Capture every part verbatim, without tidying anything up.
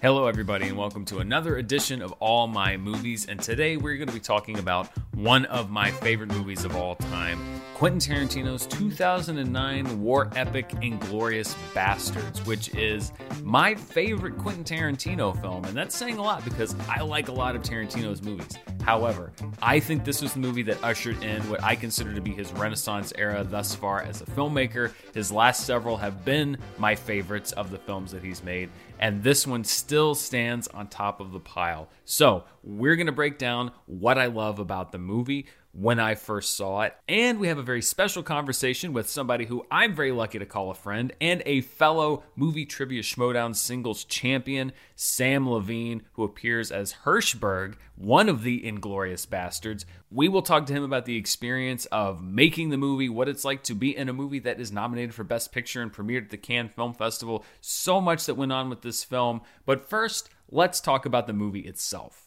Hello, everybody, and welcome to another edition of All My Movies. And today we're going to be talking about one of my favorite movies of all time, Quentin Tarantino's two thousand nine war epic Inglourious Basterds, which is my favorite Quentin Tarantino film. And that's saying a lot because I like a lot of Tarantino's movies. However, I think this was the movie that ushered in what I consider to be his Renaissance era thus far as a filmmaker. His last several have been my favorites of the films that he's made, and this one still stands on top of the pile. So we're going to break down what I love about the movie, when I first saw it, and we have a very special conversation with somebody who I'm very lucky to call a friend and a fellow Movie Trivia Schmoedown singles champion, Samm Levine, who appears as Hirschberg, one of the Inglourious Basterds. We will talk to him about the experience of making the movie, what it's like to be in a movie that is nominated for Best Picture and premiered at the Cannes Film Festival. So much that went on with this film. But first, let's talk about the movie itself.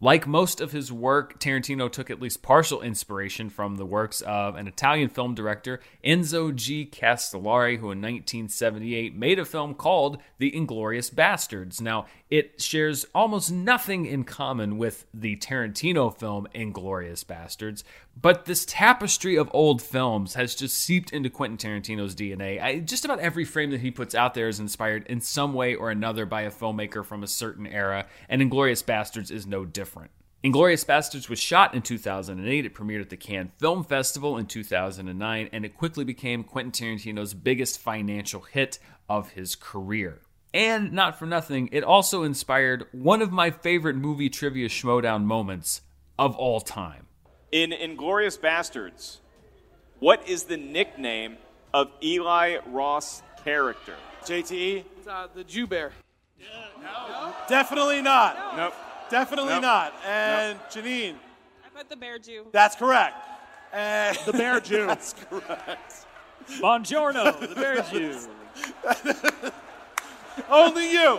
Like most of his work, Tarantino took at least partial inspiration from the works of an Italian film director, Enzo G. Castellari, who in nineteen seventy-eight made a film called The Inglorious Bastards. Now, it shares almost nothing in common with the Tarantino film Inglorious Bastards, but this tapestry of old films has just seeped into Quentin Tarantino's D N A. I, just about every frame that he puts out there is inspired in some way or another by a filmmaker from a certain era, and Inglorious Bastards is no different. Inglourious Basterds was shot in two thousand eight, it premiered at the Cannes Film Festival in two thousand nine, and it quickly became Quentin Tarantino's biggest financial hit of his career. And not for nothing, it also inspired one of my favorite movie trivia schmodown moments of all time. In Inglourious Basterds, what is the nickname of Eli Roth's character? J T E? It's, uh, the Jew Bear. Yeah, no. No? Definitely not. No. Nope. Definitely nope. not. And nope. Janine. I bet the Bear Jew. That's correct. And the Bear Jew. That's correct. Buongiorno, the Bear Jew. Only you.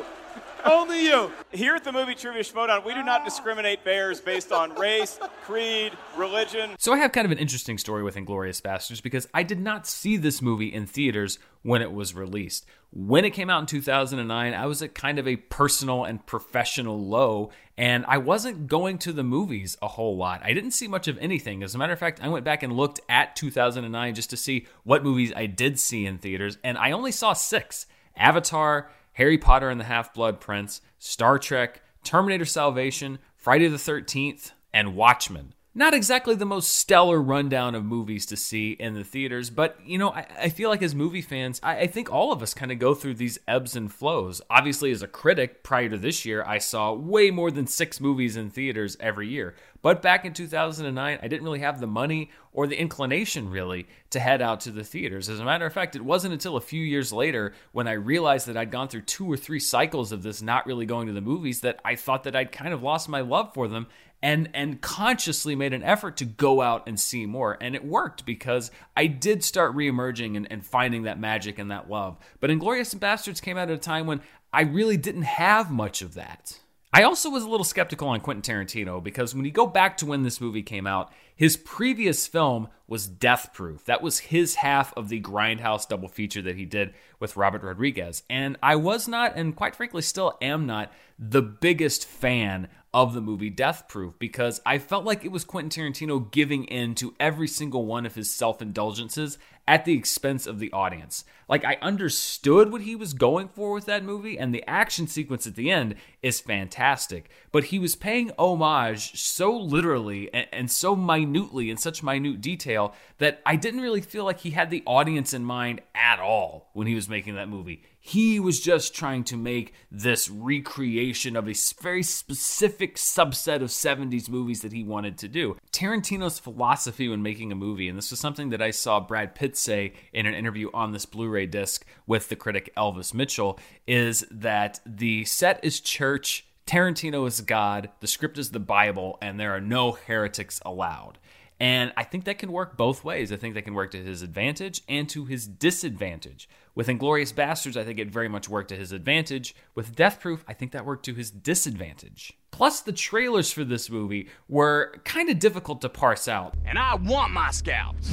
Only you. Here at the Movie Trivia Schmodown, we do not discriminate bears based on race, creed, religion. So I have kind of an interesting story with Inglourious Basterds because I did not see this movie in theaters when it was released. When it came out in two thousand nine, I was at kind of a personal and professional low, and I wasn't going to the movies a whole lot. I didn't see much of anything. As a matter of fact, I went back and looked at two thousand nine just to see what movies I did see in theaters, and I only saw six. Avatar, Harry Potter and the Half-Blood Prince, Star Trek, Terminator Salvation, Friday the thirteenth, and Watchmen. Not exactly the most stellar rundown of movies to see in the theaters, but, you know, I, I feel like as movie fans, I, I think all of us kind of go through these ebbs and flows. Obviously, as a critic, prior to this year, I saw way more than six movies in theaters every year. But back in two thousand nine, I didn't really have the money or the inclination, really, to head out to the theaters. As a matter of fact, it wasn't until a few years later when I realized that I'd gone through two or three cycles of this not really going to the movies that I thought that I'd kind of lost my love for them. And and consciously made an effort to go out and see more. And it worked because I did start reemerging and, and finding that magic and that love. But Inglourious Basterds came out at a time when I really didn't have much of that. I also was a little skeptical on Quentin Tarantino because when you go back to when this movie came out, his previous film was Death Proof. That was his half of the Grindhouse double feature that he did with Robert Rodriguez. And I was not, and quite frankly still am not, the biggest fan of the movie Death Proof because I felt like it was Quentin Tarantino giving in to every single one of his self-indulgences at the expense of the audience. Like, I understood what he was going for with that movie, and the action sequence at the end is fantastic, but he was paying homage so literally and, and so minutely in such minute detail that I didn't really feel like he had the audience in mind at all when he was making that movie. He was just trying to make this recreation of a very specific specific subset of seventies movies that he wanted to do. Tarantino's philosophy when making a movie, and this was something that I saw Brad Pitt say in an interview on this Blu-ray disc with the critic Elvis Mitchell, is that the set is church, Tarantino is God, the script is the Bible, and there are no heretics allowed. And I think that can work both ways. I think that can work to his advantage and to his disadvantage. With Inglourious Basterds, I think it very much worked to his advantage. With Death Proof, I think that worked to his disadvantage. Plus, the trailers for this movie were kind of difficult to parse out. And I want my scalps.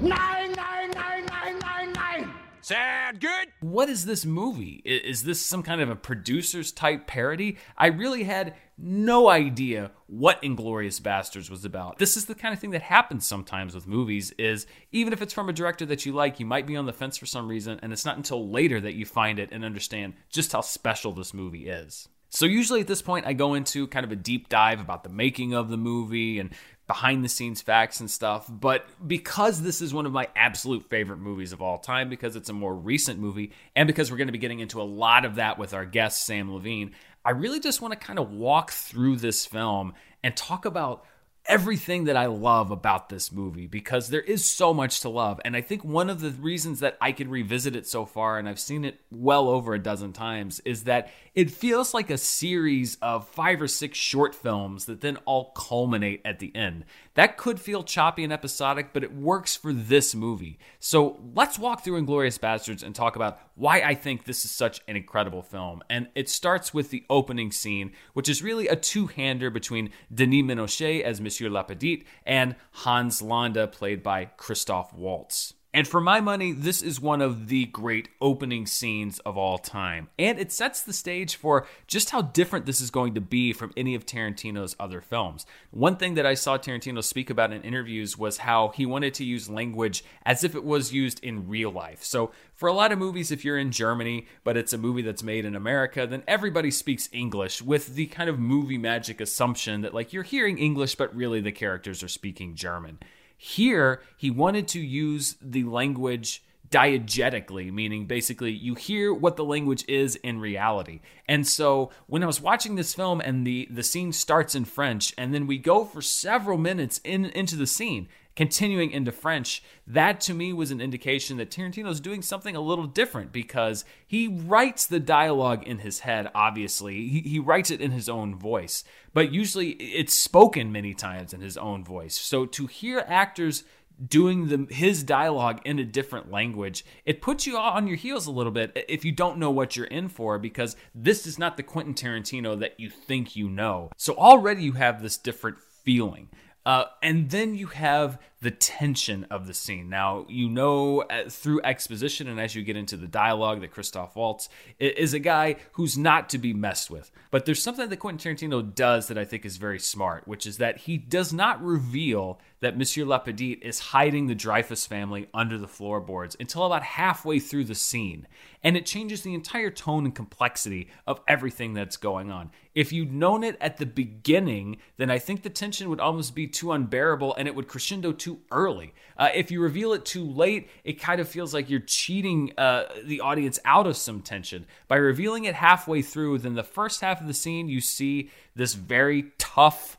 Nine, nine, nine, nine, nine, nine. Sound good? What is this movie? Is this some kind of a producer's type parody? I really had no idea what Inglourious Basterds was about. This is the kind of thing that happens sometimes with movies, is even if it's from a director that you like, you might be on the fence for some reason, and it's not until later that you find it and understand just how special this movie is. So usually at this point, I go into kind of a deep dive about the making of the movie and behind the scenes facts and stuff, but because this is one of my absolute favorite movies of all time, because it's a more recent movie, and because we're going to be getting into a lot of that with our guest, Samm Levine, I really just want to kind of walk through this film and talk about everything that I love about this movie, because there is so much to love. And I think one of the reasons that I could revisit it so far, and I've seen it well over a dozen times, is that it feels like a series of five or six short films that then all culminate at the end. That could feel choppy and episodic, but it works for this movie. So let's walk through Inglourious Basterds and talk about why I think this is such an incredible film. And it starts with the opening scene, which is really a two-hander between Denis Ménochet as Monsieur La Petite and Hans Landa, played by Christoph Waltz. And for my money, this is one of the great opening scenes of all time. And it sets the stage for just how different this is going to be from any of Tarantino's other films. One thing that I saw Tarantino speak about in interviews was how he wanted to use language as if it was used in real life. So for a lot of movies, if you're in Germany, but it's a movie that's made in America, then everybody speaks English with the kind of movie magic assumption that, like, you're hearing English, but really the characters are speaking German. Here, he wanted to use the language diegetically, meaning basically you hear what the language is in reality. And so when I was watching this film and the, the scene starts in French, and then we go for several minutes in into the scene, continuing into French, that to me was an indication that Tarantino's doing something a little different, because he writes the dialogue in his head, obviously. He, he writes it in his own voice, but usually it's spoken many times in his own voice. So to hear actors doing the, his dialogue in a different language, it puts you on your heels a little bit if you don't know what you're in for, because this is not the Quentin Tarantino that you think you know. So already you have this different feeling. Uh, and then you have the tension of the scene. Now, you know uh, through exposition and as you get into the dialogue that Christoph Waltz is a guy who's not to be messed with. But there's something that Quentin Tarantino does that I think is very smart, which is that he does not reveal that Monsieur La Petite is hiding the Dreyfus family under the floorboards until about halfway through the scene. And it changes the entire tone and complexity of everything that's going on. If you'd known it at the beginning, then I think the tension would almost be too unbearable and it would crescendo too early. Uh, if you reveal it too late, it kind of feels like you're cheating uh, the audience out of some tension. By revealing it halfway through, then the first half of the scene, you see this very tough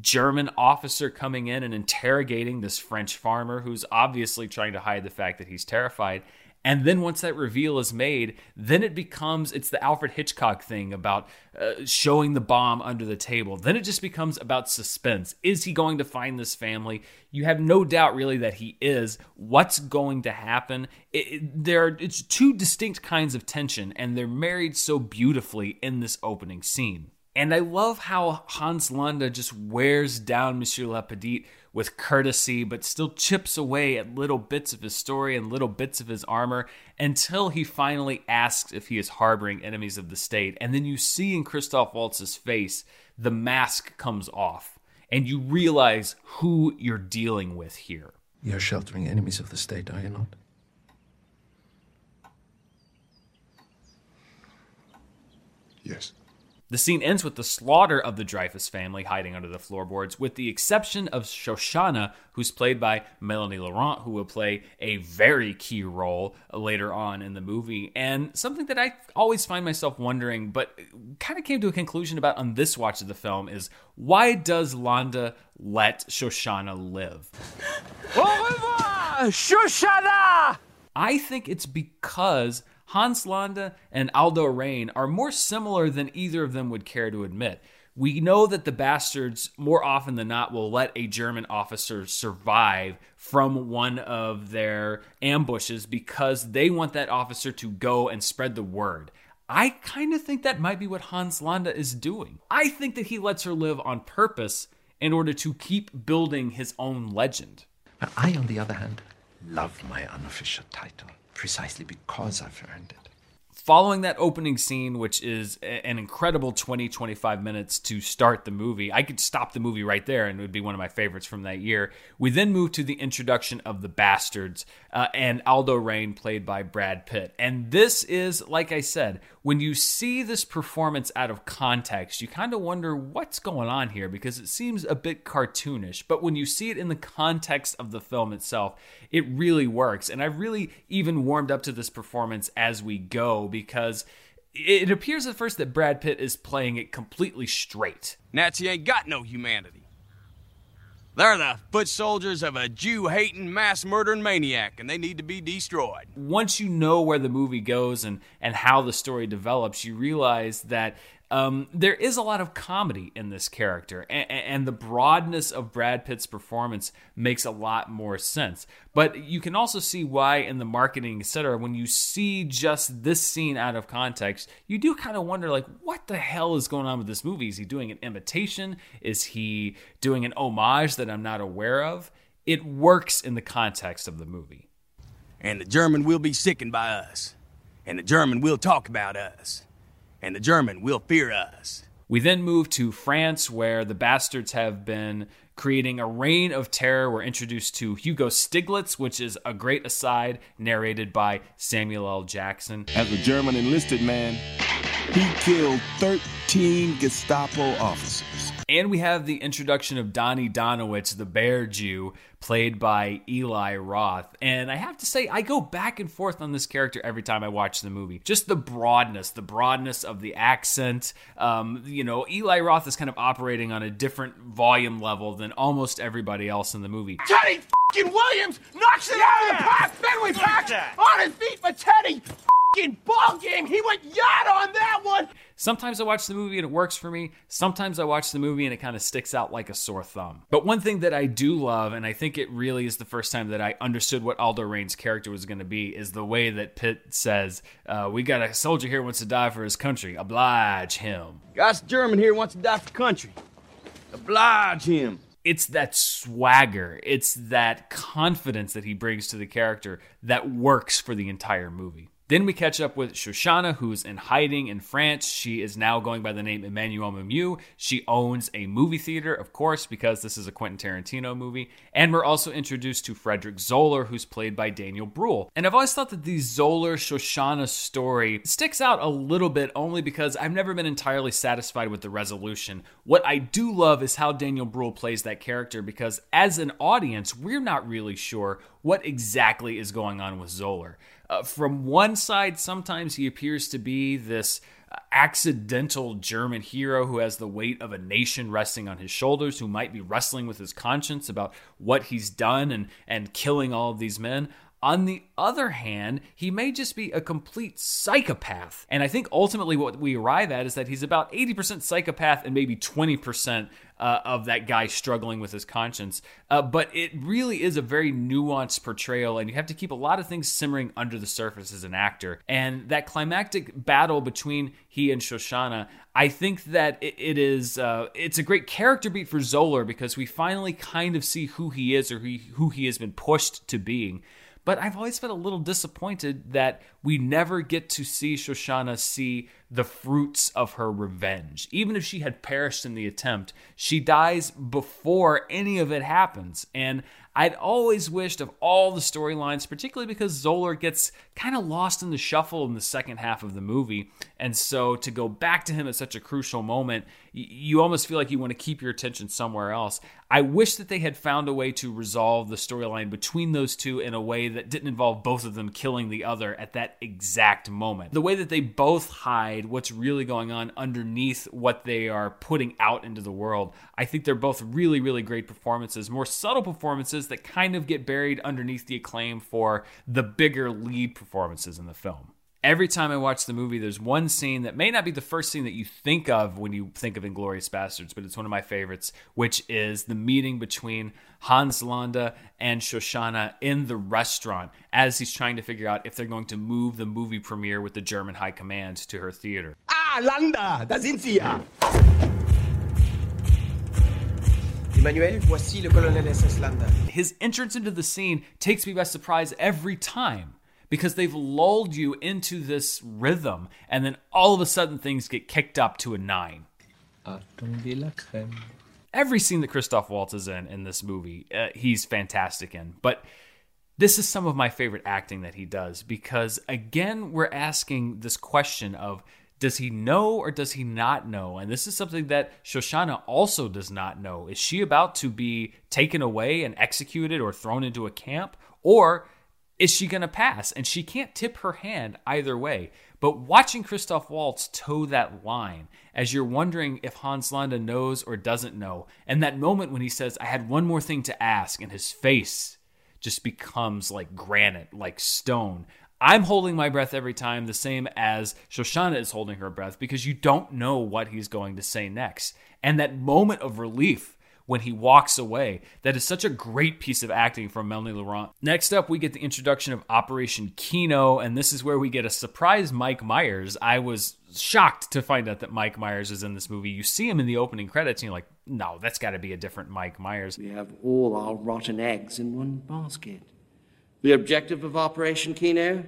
German officer coming in and interrogating this French farmer who's obviously trying to hide the fact that he's terrified. And then once that reveal is made, then it becomes, it's the Alfred Hitchcock thing about uh, showing the bomb under the table. Then it just becomes about suspense. Is he going to find this family? You have no doubt really that he is. What's going to happen? It, it, there, it's two distinct kinds of tension, and they're married so beautifully in this opening scene. And I love how Hans Landa just wears down Monsieur La Petite with courtesy, but still chips away at little bits of his story and little bits of his armor until he finally asks if he is harboring enemies of the state. And then you see in Christoph Waltz's face, the mask comes off and you realize who you're dealing with here. You're sheltering enemies of the state, are you not? Yes. The scene ends with the slaughter of the Dreyfus family hiding under the floorboards, with the exception of Shoshana, who's played by Melanie Laurent, who will play a very key role later on in the movie. And something that I always find myself wondering, but kind of came to a conclusion about on this watch of the film, is why does Londa let Shoshana live? Au revoir, Shoshana! I think it's because Hans Landa and Aldo Raine are more similar than either of them would care to admit. We know that the Bastards, more often than not, will let a German officer survive from one of their ambushes because they want that officer to go and spread the word. I kind of think that might be what Hans Landa is doing. I think that he lets her live on purpose in order to keep building his own legend. But I, on the other hand, love my unofficial title. Precisely because I've earned it. Following that opening scene, which is an incredible twenty, twenty-five minutes to start the movie, I could stop the movie right there and it would be one of my favorites from that year. We then move to the introduction of the Bastards uh, and Aldo Raine, played by Brad Pitt. And this is, like I said, when you see this performance out of context, you kind of wonder what's going on here because it seems a bit cartoonish. But when you see it in the context of the film itself, it really works. And I really even warmed up to this performance as we go, because it appears at first that Brad Pitt is playing it completely straight. Nazi ain't got no humanity. They're the foot soldiers of a Jew-hating, mass-murdering maniac, and they need to be destroyed. Once you know where the movie goes and, and how the story develops, you realize that Um, there is a lot of comedy in this character, and, and the broadness of Brad Pitt's performance makes a lot more sense. But you can also see why in the marketing, et cetera, when you see just this scene out of context, you do kind of wonder, like, what the hell is going on with this movie? Is he doing an imitation? Is he doing an homage that I'm not aware of? It works in the context of the movie. And the German will be sickened by us, and the German will talk about us. And the German will fear us. We then move to France, where the Bastards have been creating a reign of terror. We're introduced to Hugo Stiglitz, which is a great aside, narrated by Samuel L. Jackson. As a German enlisted man, he killed thirteen Gestapo officers. And we have the introduction of Donnie Donowitz, the Bear Jew, played by Eli Roth. And I have to say, I go back and forth on this character every time I watch the movie. Just the broadness, the broadness of the accent. Um, you know, Eli Roth is kind of operating on a different volume level than almost everybody else in the movie. Teddy f***ing Williams knocks it yeah. out of the park. Fenway Park on his feet for Teddy f***ing ball game. He went yacht on that one. Sometimes I watch the movie and it works for me. Sometimes I watch the movie and it kind of sticks out like a sore thumb. But one thing that I do love, and I think it really is the first time that I understood what Aldo Raine's character was going to be, is the way that Pitt says, uh, we got a soldier here who wants to die for his country. Oblige him. Got a German here who wants to die for country. Oblige him. It's that swagger. It's that confidence that he brings to the character that works for the entire movie. Then we catch up with Shoshana, who's in hiding in France. She is now going by the name Emmanuel Mimieux. She owns a movie theater, of course, because this is a Quentin Tarantino movie. And we're also introduced to Frederick Zoller, who's played by Daniel Brühl. And I've always thought that the Zoller-Shoshana story sticks out a little bit only because I've never been entirely satisfied with the resolution. What I do love is how Daniel Brühl plays that character, because as an audience, we're not really sure what exactly is going on with Zoller. Uh, from one side, sometimes he appears to be this uh, accidental German hero who has the weight of a nation resting on his shoulders, who might be wrestling with his conscience about what he's done and, and killing all of these men. On the other hand, he may just be a complete psychopath. And I think ultimately what we arrive at is that he's about eighty percent psychopath and maybe twenty percent Uh, of that guy struggling with his conscience. Uh, but it really is a very nuanced portrayal, and you have to keep a lot of things simmering under the surface as an actor. And that climactic battle between he and Shoshana, I think that it, it is uh, it's a great character beat for Zoller, because we finally kind of see who he is, or he, who he has been pushed to being. But I've always been a little disappointed that we never get to see Shoshana see the fruits of her revenge. Even if she had perished in the attempt, she dies before any of it happens. And I'd always wished of all the storylines, particularly because Zoller gets kind of lost in the shuffle in the second half of the movie. And so to go back to him at such a crucial moment, you almost feel like you want to keep your attention somewhere else. I wish that they had found a way to resolve the storyline between those two in a way that didn't involve both of them killing the other at that exact moment. The way that they both hide what's really going on underneath what they are putting out into the world. I think they're both really, really great performances, more subtle performances that kind of get buried underneath the acclaim for the bigger lead performances in the film. Every time I watch the movie, there's one scene that may not be the first scene that you think of when you think of Inglourious Basterds, but it's one of my favorites, which is the meeting between Hans Landa and Shoshana in the restaurant as he's trying to figure out if they're going to move the movie premiere with the German High Command to her theater. Ah, Landa, da sind Sie ja. Emmanuel, voici le colonel S S Landa. His entrance into the scene takes me by surprise every time because they've lulled you into this rhythm and then all of a sudden things get kicked up to a nine. Every scene that Christoph Waltz is in in this movie, uh, he's fantastic in. But this is some of my favorite acting that he does because, again, we're asking this question of, does he know or does he not know? And this is something that Shoshana also does not know. Is she about to be taken away and executed or thrown into a camp? Or is she going to pass? And she can't tip her hand either way. But watching Christoph Waltz toe that line as you're wondering if Hans Landa knows or doesn't know. And that moment when he says, I had one more thing to ask, and his face just becomes like granite, like stone. I'm holding my breath every time, the same as Shoshana is holding her breath, because you don't know what he's going to say next. And that moment of relief when he walks away, that is such a great piece of acting from Melanie Laurent. Next up, we get the introduction of Operation Kino, and this is where we get a surprise Mike Myers. I was shocked to find out that Mike Myers is in this movie. You see him in the opening credits, and you're like, no, that's got to be a different Mike Myers. We have all our rotten eggs in one basket. The objective of Operation Kino?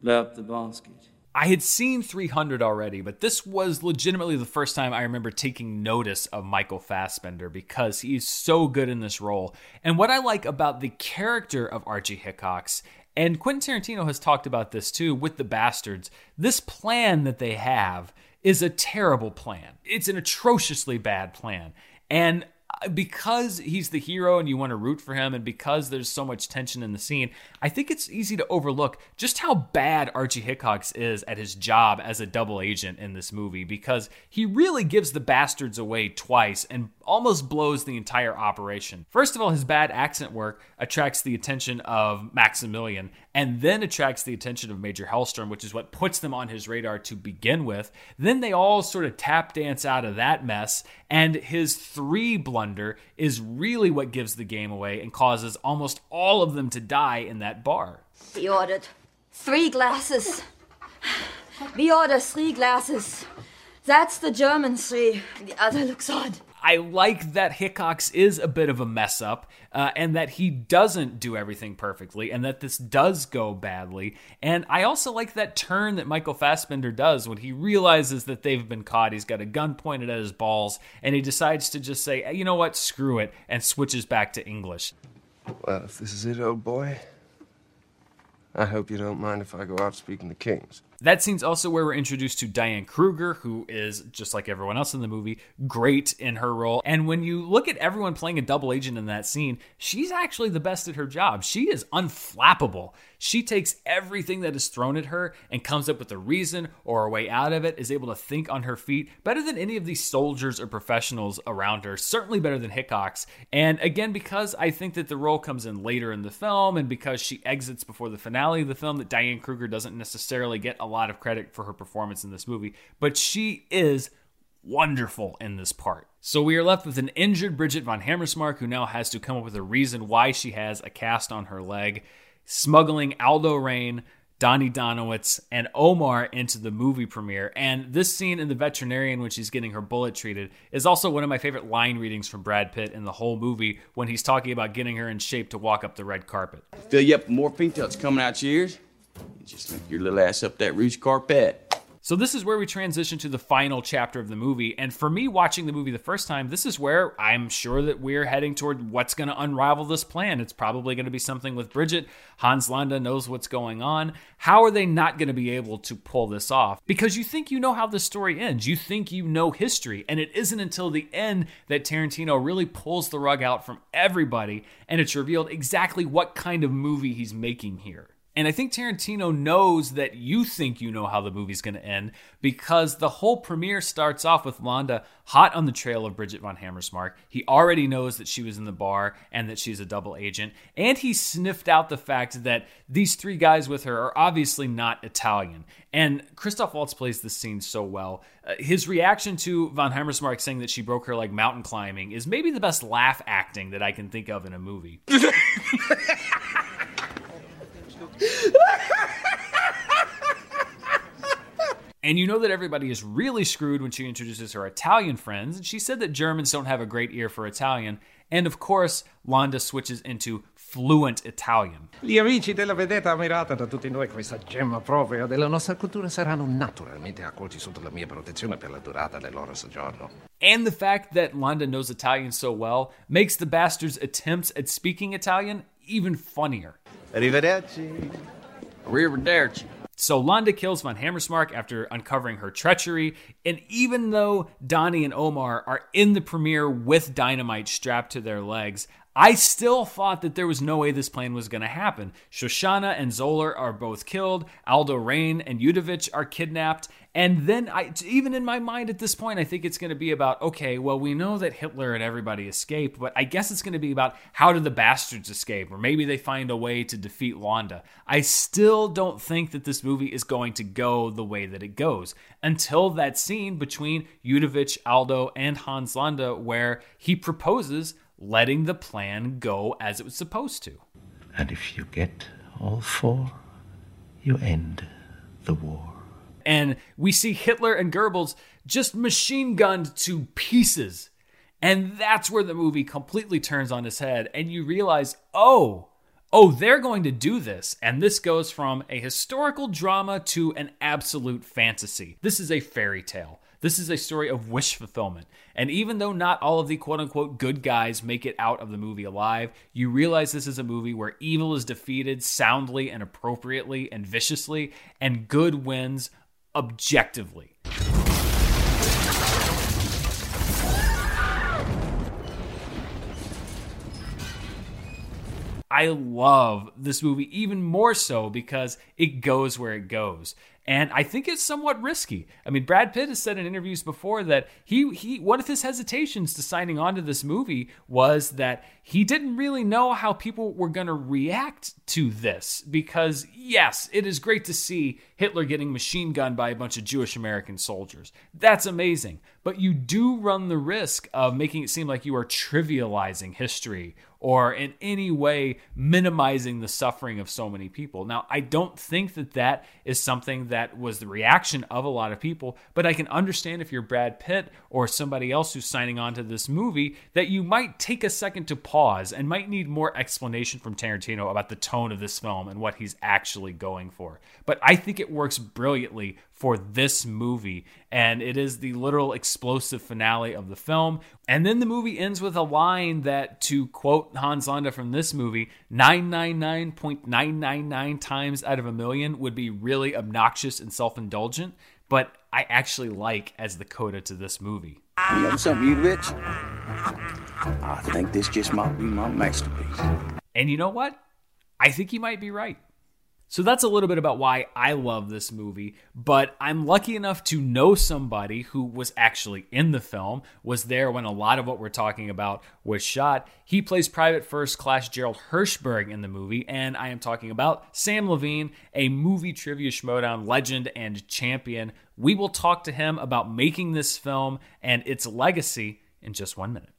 Blow up the basket. I had seen three hundred already, but this was legitimately the first time I remember taking notice of Michael Fassbender because he's so good in this role. And what I like about the character of Archie Hickox, and Quentin Tarantino has talked about this too with the Bastards, this plan that they have is a terrible plan. It's an atrociously bad plan. And because he's the hero and you want to root for him, and because there's so much tension in the scene, I think it's easy to overlook just how bad Archie Hickox is at his job as a double agent in this movie, because he really gives the Bastards away twice and almost blows the entire operation. First of all, his bad accent work attracts the attention of Maximilian and then attracts the attention of Major Hellstrom, which is what puts them on his radar to begin with. Then they all sort of tap dance out of that mess, and his three blunder is really what gives the game away and causes almost all of them to die in that bar. We ordered three glasses. We order three glasses. That's the German three. The other looks odd. I like that Hickox is a bit of a mess up uh, and that he doesn't do everything perfectly and that this does go badly. And I also like that turn that Michael Fassbender does when he realizes that they've been caught. He's got a gun pointed at his balls and he decides to just say, you know what, screw it, and switches back to English. Well, if this is it, old boy, I hope you don't mind if I go out speaking to kings. That scene's also where we're introduced to Diane Kruger, who is, just like everyone else in the movie, great in her role. And when you look at everyone playing a double agent in that scene, she's actually the best at her job. She is unflappable. She takes everything that is thrown at her and comes up with a reason or a way out of it, is able to think on her feet better than any of these soldiers or professionals around her, certainly better than Hickox. And again, because I think that the role comes in later in the film and because she exits before the finale of the film, that Diane Kruger doesn't necessarily get a lot of credit for her performance in this movie, but she is wonderful in this part. So we are left with an injured Bridget von Hammersmark, who now has to come up with a reason why she has a cast on her leg, smuggling Aldo Rain, Donnie Donowitz, and Omar into the movie premiere. And this scene in The Veterinarian, when she's getting her bullet treated, is also one of my favorite line readings from Brad Pitt in the whole movie when he's talking about getting her in shape to walk up the red carpet. Fill you up with more pink tucks coming out your ears. Just lift your little ass up that rouge carpet. So this is where we transition to the final chapter of the movie. And for me, watching the movie the first time, this is where I'm sure that we're heading toward what's going to unravel this plan. It's probably going to be something with Bridget. Hans Landa knows what's going on. How are they not going to be able to pull this off? Because you think you know how this story ends. You think you know history. And it isn't until the end that Tarantino really pulls the rug out from everybody, and it's revealed exactly what kind of movie he's making here. And I think Tarantino knows that you think you know how the movie's going to end, because the whole premiere starts off with Landa hot on the trail of Bridget von Hammersmark. He already knows that she was in the bar and that she's a double agent. And he sniffed out the fact that these three guys with her are obviously not Italian. And Christoph Waltz plays this scene so well. Uh, his reaction to von Hammersmark saying that she broke her leg mountain climbing is maybe the best laugh acting that I can think of in a movie. And you know that everybody is really screwed when she introduces her Italian friends, and she said that Germans don't have a great ear for Italian, and of course Landa switches into fluent Italian. Gli amici della vedetta ammirata da tutti noi, questa gemma propria della nostra cultura, saranno naturalmente accolti sotto la mia protezione per la durata del loro soggiorno. And the fact that Landa knows Italian so well makes the bastards' attempts at speaking Italian even funnier. Arrivederci. Arrivederci. So Landa kills von Hammersmark after uncovering her treachery, and even though Donnie and Omar are in the premiere with dynamite strapped to their legs, I still thought that there was no way this plan was going to happen. Shoshana and Zoller are both killed, Aldo Rain and Yudovich are kidnapped, and then I, even in my mind at this point, I think it's going to be about, okay, well, we know that Hitler and everybody escaped, but I guess it's going to be about how do the bastards escape, or maybe they find a way to defeat Landa. I still don't think that this movie is going to go the way that it goes until that scene between Yudovich, Aldo, and Hans Landa where he proposes letting the plan go as it was supposed to. And if you get all four, you end the war. And we see Hitler and Goebbels just machine gunned to pieces. And that's where the movie completely turns on its head. And you realize, oh, oh, they're going to do this. And this goes from a historical drama to an absolute fantasy. This is a fairy tale. This is a story of wish fulfillment. And even though not all of the quote-unquote good guys make it out of the movie alive, you realize this is a movie where evil is defeated soundly and appropriately and viciously, and good wins objectively. I love this movie even more so because it goes where it goes. And I think it's somewhat risky. I mean, Brad Pitt has said in interviews before that he, he one of his hesitations to signing on to this movie was that he didn't really know how people were going to react to this. Because, yes, it is great to see Hitler getting machine gunned by a bunch of Jewish American soldiers. That's amazing. But you do run the risk of making it seem like you are trivializing history or in any way minimizing the suffering of so many people. Now, I don't think that that is something that was the reaction of a lot of people, but I can understand if you're Brad Pitt or somebody else who's signing on to this movie that you might take a second to pause and might need more explanation from Tarantino about the tone of this film and what he's actually going for. But I think it works brilliantly for this movie, and it is the literal explosive finale of the film. And then the movie ends with a line that, to quote Hans Landa from this movie, nine hundred ninety-nine point nine nine nine times out of a million would be really obnoxious and self-indulgent, but I actually like as the coda to this movie. You know something, you bitch? I think this just might be my masterpiece. And you know what? I think he might be right. So that's a little bit about why I love this movie, but I'm lucky enough to know somebody who was actually in the film, was there when a lot of what we're talking about was shot. He plays Private First Class Gerald Hirschberg in the movie, and I am talking about Samm Levine, a movie trivia Schmoedown legend and champion. We will talk to him about making this film and its legacy in just one minute.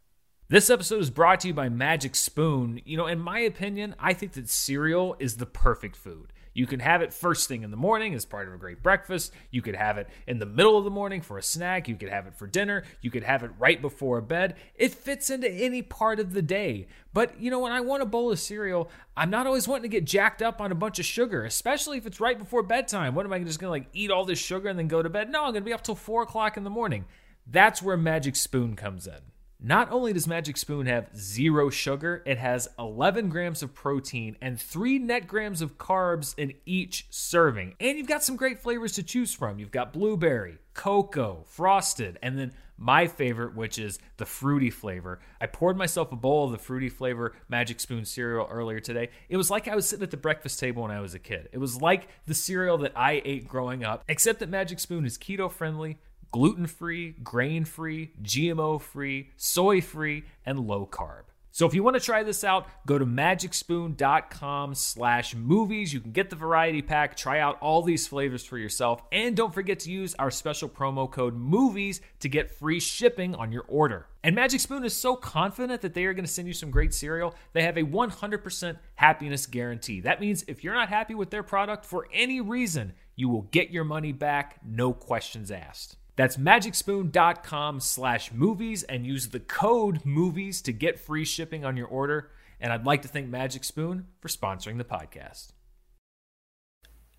This episode is brought to you by Magic Spoon. You know, in my opinion, I think that cereal is the perfect food. You can have it first thing in the morning as part of a great breakfast. You could have it in the middle of the morning for a snack. You could have it for dinner. You could have it right before bed. It fits into any part of the day. But, you know, when I want a bowl of cereal, I'm not always wanting to get jacked up on a bunch of sugar, especially if it's right before bedtime. What am I just going to like eat all this sugar and then go to bed? No, I'm going to be up till four o'clock in the morning. That's where Magic Spoon comes in. Not only does Magic Spoon have zero sugar, it has eleven grams of protein and three net grams of carbs in each serving. And you've got some great flavors to choose from. You've got blueberry, cocoa, frosted, and then my favorite, which is the fruity flavor. I poured myself a bowl of the fruity flavor Magic Spoon cereal earlier today. It was like I was sitting at the breakfast table when I was a kid. It was like the cereal that I ate growing up, except that Magic Spoon is keto-friendly, gluten-free, grain-free, G M O-free, soy-free, and low-carb. So if you want to try this out, go to magicspoon.com slash movies. You can get the variety pack, try out all these flavors for yourself, and don't forget to use our special promo code MOVIES to get free shipping on your order. And Magic Spoon is so confident that they are going to send you some great cereal, they have a one hundred percent happiness guarantee. That means if you're not happy with their product for any reason, you will get your money back, no questions asked. That's magicspoon.com slash movies and use the code MOVIES to get free shipping on your order. And I'd like to thank Magic Spoon for sponsoring the podcast.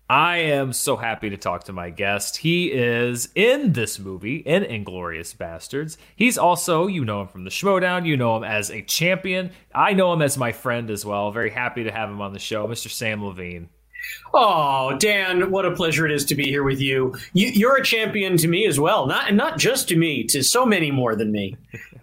I am so happy to talk to my guest. He is in this movie, in Inglourious Basterds. He's also, you know him from the Schmoedown. You know him as a champion. I know him as my friend as well. Very happy to have him on the show, Mister Samm Levine. Oh, Dan, what a pleasure it is to be here with you. you. You're a champion to me as well, not not just to me, to so many more than me.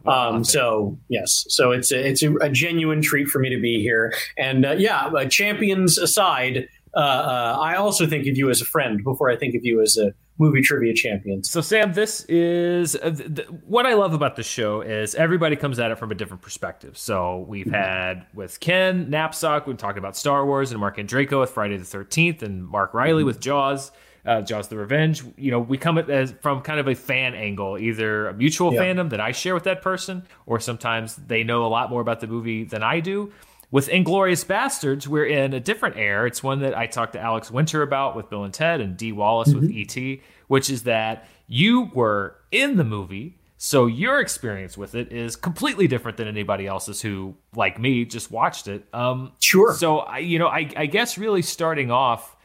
Um, so, yes, so it's a, it's a, a genuine treat for me to be here. And uh, yeah, uh, champions aside, uh, uh, I also think of you as a friend before I think of you as a movie trivia champions. So Sam, this is uh, th- what I love about the show is everybody comes at it from a different perspective. So we've had with Ken Knapsack, we've talked about Star Wars, and Mark Andreyko with Friday the thirteenth, and Mark Riley with Jaws, uh, Jaws the Revenge. You know, we come at as from kind of a fan angle, either a mutual yeah. fandom that I share with that person, or sometimes they know a lot more about the movie than I do. With Inglourious Basterds, we're in a different era. It's one that I talked to Alex Winter about with Bill and Ted, and Dee Wallace mm-hmm. with E T, which is that you were in the movie, so your experience with it is completely different than anybody else's who, like me, just watched it. Um, sure. So, I, you know, I, I guess really starting off,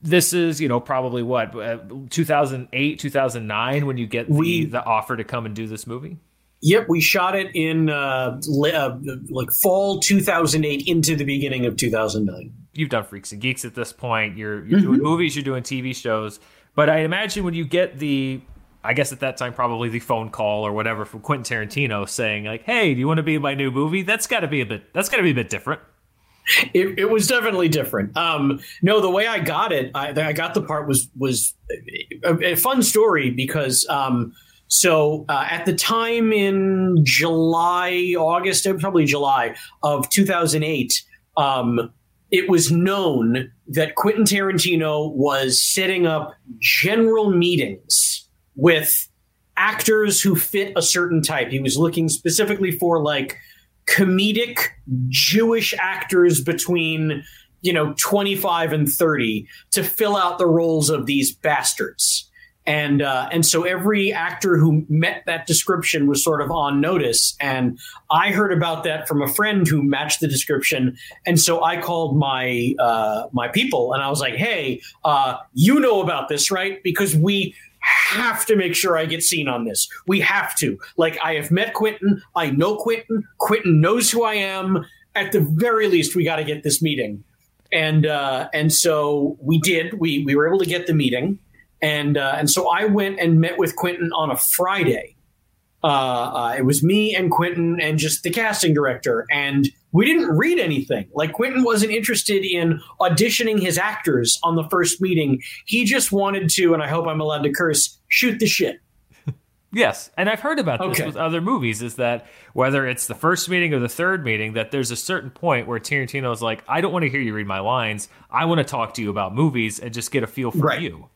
this is, you know, probably what, uh, two thousand eight, two thousand nine, when you get the, we- the offer to come and do this movie? Yep, we shot it in uh, uh, like fall two thousand eight into the beginning of two thousand nine. You've done Freaks and Geeks at this point. You're, you're mm-hmm. doing movies, you're doing T V shows. But I imagine when you get the, I guess at that time, probably the phone call or whatever from Quentin Tarantino saying like, hey, do you want to be in my new movie? That's got to be a bit, that's got to be a bit different. It, it was definitely different. Um, no, the way I got it, I, I got the part was, was a, a fun story because um, – So uh, at the time in July, August, probably July of two thousand eight, um, it was known that Quentin Tarantino was setting up general meetings with actors who fit a certain type. He was looking specifically for like comedic Jewish actors between, you know, twenty-five and thirty to fill out the roles of these bastards. And uh, and so every actor who met that description was sort of on notice. And I heard about that from a friend who matched the description. And so I called my uh, my people and I was like, hey, uh, you know about this, right? Because we have to make sure I get seen on this. We have to. Like, I have met Quentin. I know Quentin. Quentin knows who I am. At the very least, we got to get this meeting. And uh, and so we did. We we were able to get the meeting. And uh, and so I went and met with Quentin on a Friday. Uh, uh, it was me and Quentin and just the casting director. And we didn't read anything. Like, Quentin wasn't interested in auditioning his actors on the first meeting. He just wanted to, and I hope I'm allowed to curse, shoot the shit. Yes, and I've heard about this okay. with other movies, is that whether it's the first meeting or the third meeting, that there's a certain point where Tarantino's like, I don't want to hear you read my lines. I want to talk to you about movies and just get a feel for right. you.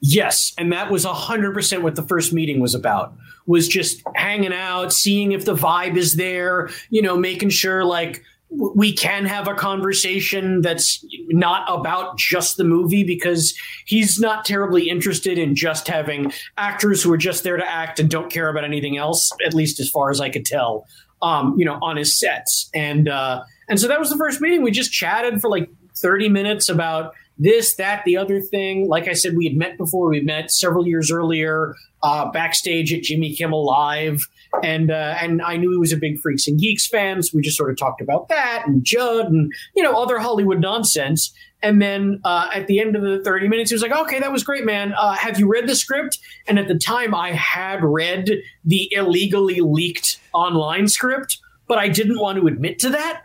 Yes. And that was one hundred percent what the first meeting was about, was just hanging out, seeing if the vibe is there, you know, making sure like we can have a conversation that's not about just the movie, because he's not terribly interested in just having actors who are just there to act and don't care about anything else, at least as far as I could tell, um, you know, on his sets. And, uh, and so that was the first meeting. We just chatted for like thirty minutes about this, that, the other thing. Like I said, we had met before. We met several years earlier uh, backstage at Jimmy Kimmel Live. And uh, and I knew he was a big Freaks and Geeks fan. So we just sort of talked about that and Judd and, you know, other Hollywood nonsense. And then uh, at the end of the thirty minutes, he was like, OK, that was great, man. Uh, have you read the script? And at the time I had read the illegally leaked online script, but I didn't want to admit to that.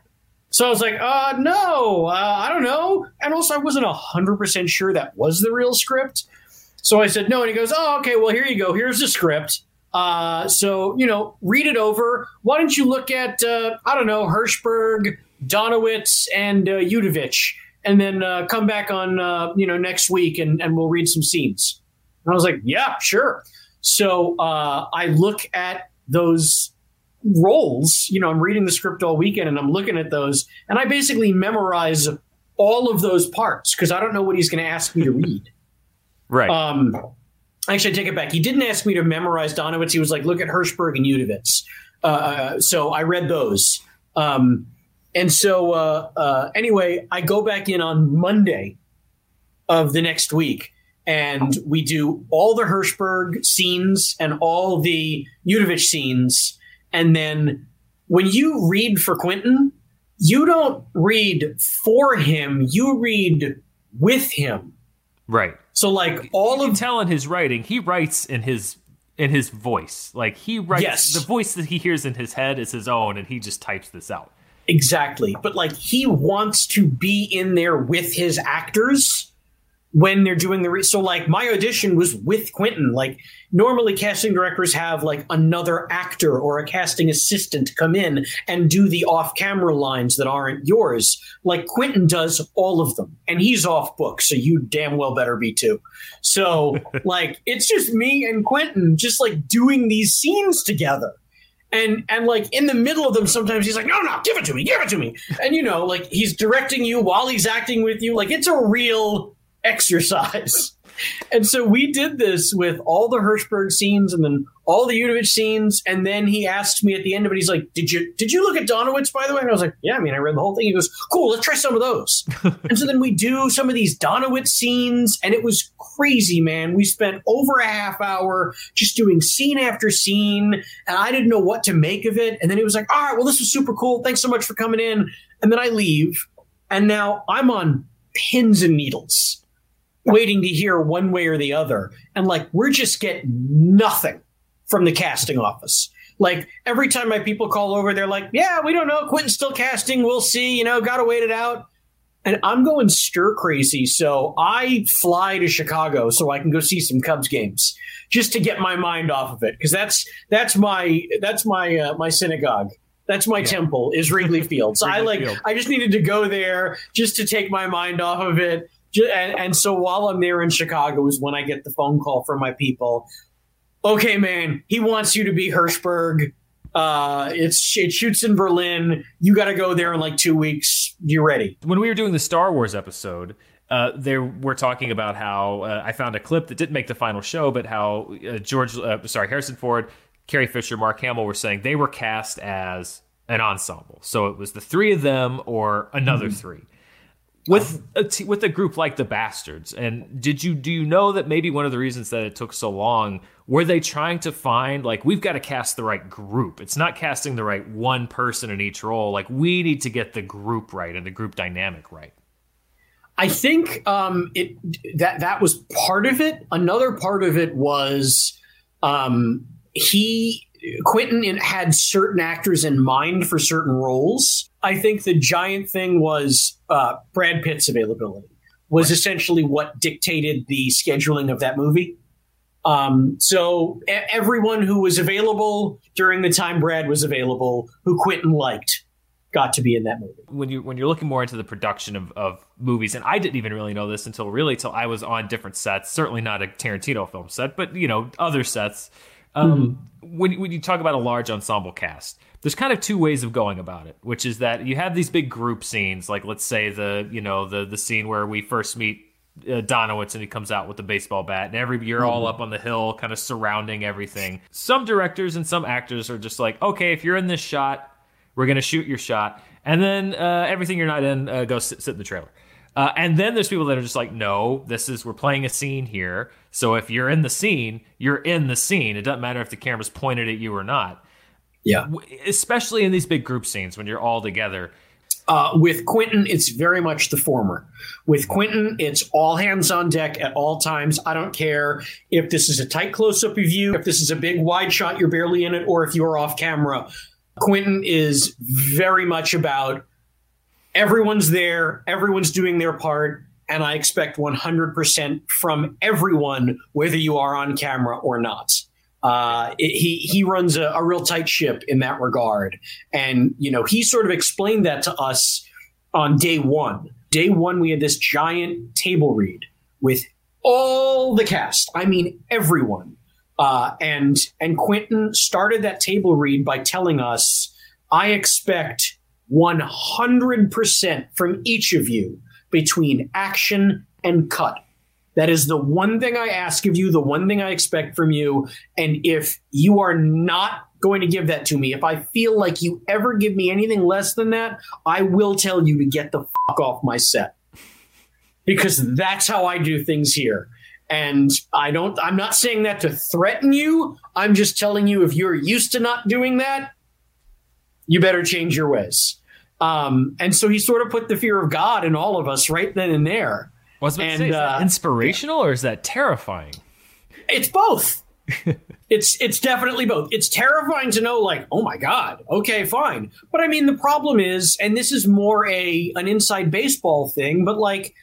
So I was like, uh, no, uh, I don't know. And also I wasn't one hundred percent sure that was the real script. So I said no. And he goes, oh, okay, well, here you go. Here's the script. Uh, so, you know, read it over. Why don't you look at, uh, I don't know, Hirschberg, Donowitz, and uh, Yudovich, and then uh, come back on, uh, you know, next week and, and we'll read some scenes. And I was like, yeah, sure. So uh, I look at those roles, you know, I'm reading the script all weekend and I'm looking at those and I basically memorize all of those parts because I don't know what he's going to ask me to read. Right. Um, actually, I take it back. He didn't ask me to memorize Donowitz. He was like, look at Hirschberg and Yudovitz. Uh, so I read those. Um, and so uh, uh, anyway, I go back in on Monday of the next week and we do all the Hirschberg scenes and all the Yudovitch scenes. And then when you read for Quentin, you don't read for him. You read with him. Right. So like all you of can tell in his writing, he writes in his in his voice. Like he writes yes. The voice that he hears in his head is his own. And he just types this out. Exactly. But like he wants to be in there with his actors when they're doing the re- so like my audition was with Quentin. Like normally casting directors have like another actor or a casting assistant come in and do the off camera lines that aren't yours. Like Quentin does all of them and he's off book. So you damn well better be too. So like, it's just me and Quentin just like doing these scenes together. And and like in the middle of them, sometimes he's like, no, no, give it to me, give it to me. And you know, like he's directing you while he's acting with you. Like it's a real exercise. And so we did this with all the Hirschberg scenes and then all the Yudovitch scenes. And then he asked me at the end of it, he's like, did you did you look at Donowitz, by the way? And I was like, yeah, I mean, I read the whole thing. He goes, cool, let's try some of those. And so then we do some of these Donowitz scenes and it was crazy, man. We spent over a half hour just doing scene after scene and I didn't know what to make of it. And then he was like, all right, well, this was super cool. Thanks so much for coming in. And then I leave. And now I'm on pins and needles, waiting to hear one way or the other. And like, we're just getting nothing from the casting office. Like every time my people call over, they're like, yeah, we don't know. Quentin's still casting. We'll see, you know, got to wait it out. And I'm going stir crazy. So I fly to Chicago so I can go see some Cubs games just to get my mind off of it. Cause that's, that's my, that's my, uh, my synagogue. That's my yeah. temple is Wrigley Field. So Wrigley I like, Field. I just needed to go there just to take my mind off of it. And, and so while I'm there in Chicago is when I get the phone call from my people. Okay, man, he wants you to be Hirschberg. Uh, it's it shoots in Berlin. You got to go there in like two weeks. You ready? When we were doing the Star Wars episode, uh, they were talking about how uh, I found a clip that didn't make the final show, but how uh, George, uh, sorry, Harrison Ford, Carrie Fisher, Mark Hamill were saying they were cast as an ensemble. So it was the three of them or another mm-hmm. three. With a t- with a group like the Bastards, and did you do you know that maybe one of the reasons that it took so long were they trying to find like we've got to cast the right group? It's not casting the right one person in each role. Like we need to get the group right and the group dynamic right. I think um, it that that was part of it. Another part of it was um, he Quentin had certain actors in mind for certain roles. I think the giant thing was uh, Brad Pitt's availability was right. essentially what dictated the scheduling of that movie. Um, so e- everyone who was available during the time Brad was available, who Quentin liked, got to be in that movie. When you when you're looking more into the production of, of movies, and I didn't even really know this until really till I was on different sets. Certainly not a Tarantino film set, but you know other sets. Um, mm-hmm. When when you talk about a large ensemble cast, there's kind of two ways of going about it, which is that you have these big group scenes, like let's say the, you know, the the scene where we first meet Uh, Donowitz and he comes out with the baseball bat and every you're mm-hmm. all up on the hill kind of surrounding everything. Some directors and some actors are just like, okay, if you're in this shot, we're going to shoot your shot, and then uh, everything you're not in, uh, go sit, sit in the trailer. Uh, and then there's people that are just like, no, this is, we're playing a scene here, so if you're in the scene, you're in the scene. It doesn't matter if the camera's pointed at you or not. Yeah. Especially in these big group scenes when you're all together. Uh, with Quentin, it's very much the former. With Quentin, it's all hands on deck at all times. I don't care if this is a tight close-up of you, if this is a big wide shot, you're barely in it, or if you're off camera. Quentin is very much about everyone's there, everyone's doing their part, and I expect one hundred percent from everyone, whether you are on camera or not. Uh, it, he, he runs a, a real tight ship in that regard. And, you know, he sort of explained that to us on day one. Day one, we had this giant table read with all the cast. I mean, everyone. Uh, and, and Quentin started that table read by telling us, I expect one hundred percent from each of you between action and cut. That is the one thing I ask of you, the one thing I expect from you. And if you are not going to give that to me, if I feel like you ever give me anything less than that, I will tell you to get the fuck off my set, because that's how I do things here. And I don't, I'm not saying that to threaten you. I'm just telling you, if you're used to not doing that, you better change your ways. Um, and so he sort of put the fear of God in all of us right then and there. I was about and, to say, is that uh, inspirational yeah. or is that terrifying? It's both. it's it's definitely both. It's terrifying to know, like, oh my God, okay, fine. But I mean, the problem is, and this is more a an inside baseball thing, but like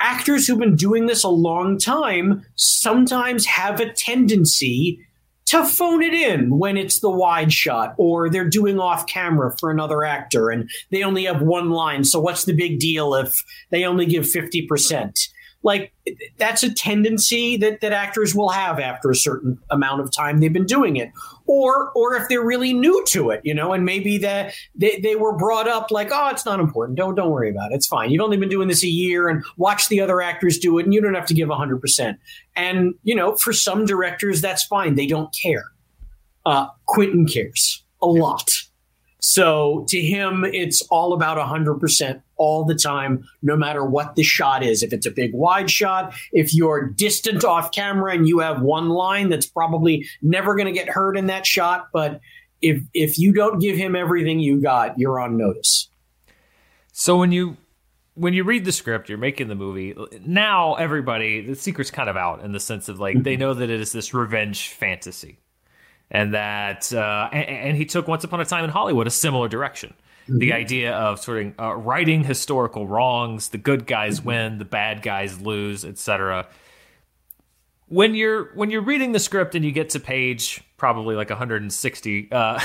actors who've been doing this a long time sometimes have a tendency to phone it in when it's the wide shot or they're doing off camera for another actor and they only have one line. So what's the big deal if they only give fifty percent? Like, that's a tendency that, that actors will have after a certain amount of time they've been doing it. Or or if they're really new to it, you know, and maybe that they, they were brought up like, oh, it's not important. Don't don't worry about it. It's fine. You've only been doing this a year and watch the other actors do it and you don't have to give one hundred percent. And, you know, for some directors, that's fine. They don't care. Uh, Quentin cares a lot. So to him, it's all about one hundred percent all the time, no matter what the shot is. If it's a big wide shot, if you're distant off camera and you have one line that's probably never going to get heard in that shot. But if if you don't give him everything you got, you're on notice. So when you when you read the script, you're making the movie. Now, everybody, the secret's kind of out in the sense of like they know that it is this revenge fantasy. And that, uh, and, and he took Once Upon a Time in Hollywood a similar direction. Mm-hmm. The idea of sort of uh, righting historical wrongs, the good guys mm-hmm. win, the bad guys lose, et cetera. When you're when you're reading the script and you get to page probably like one hundred sixty, uh,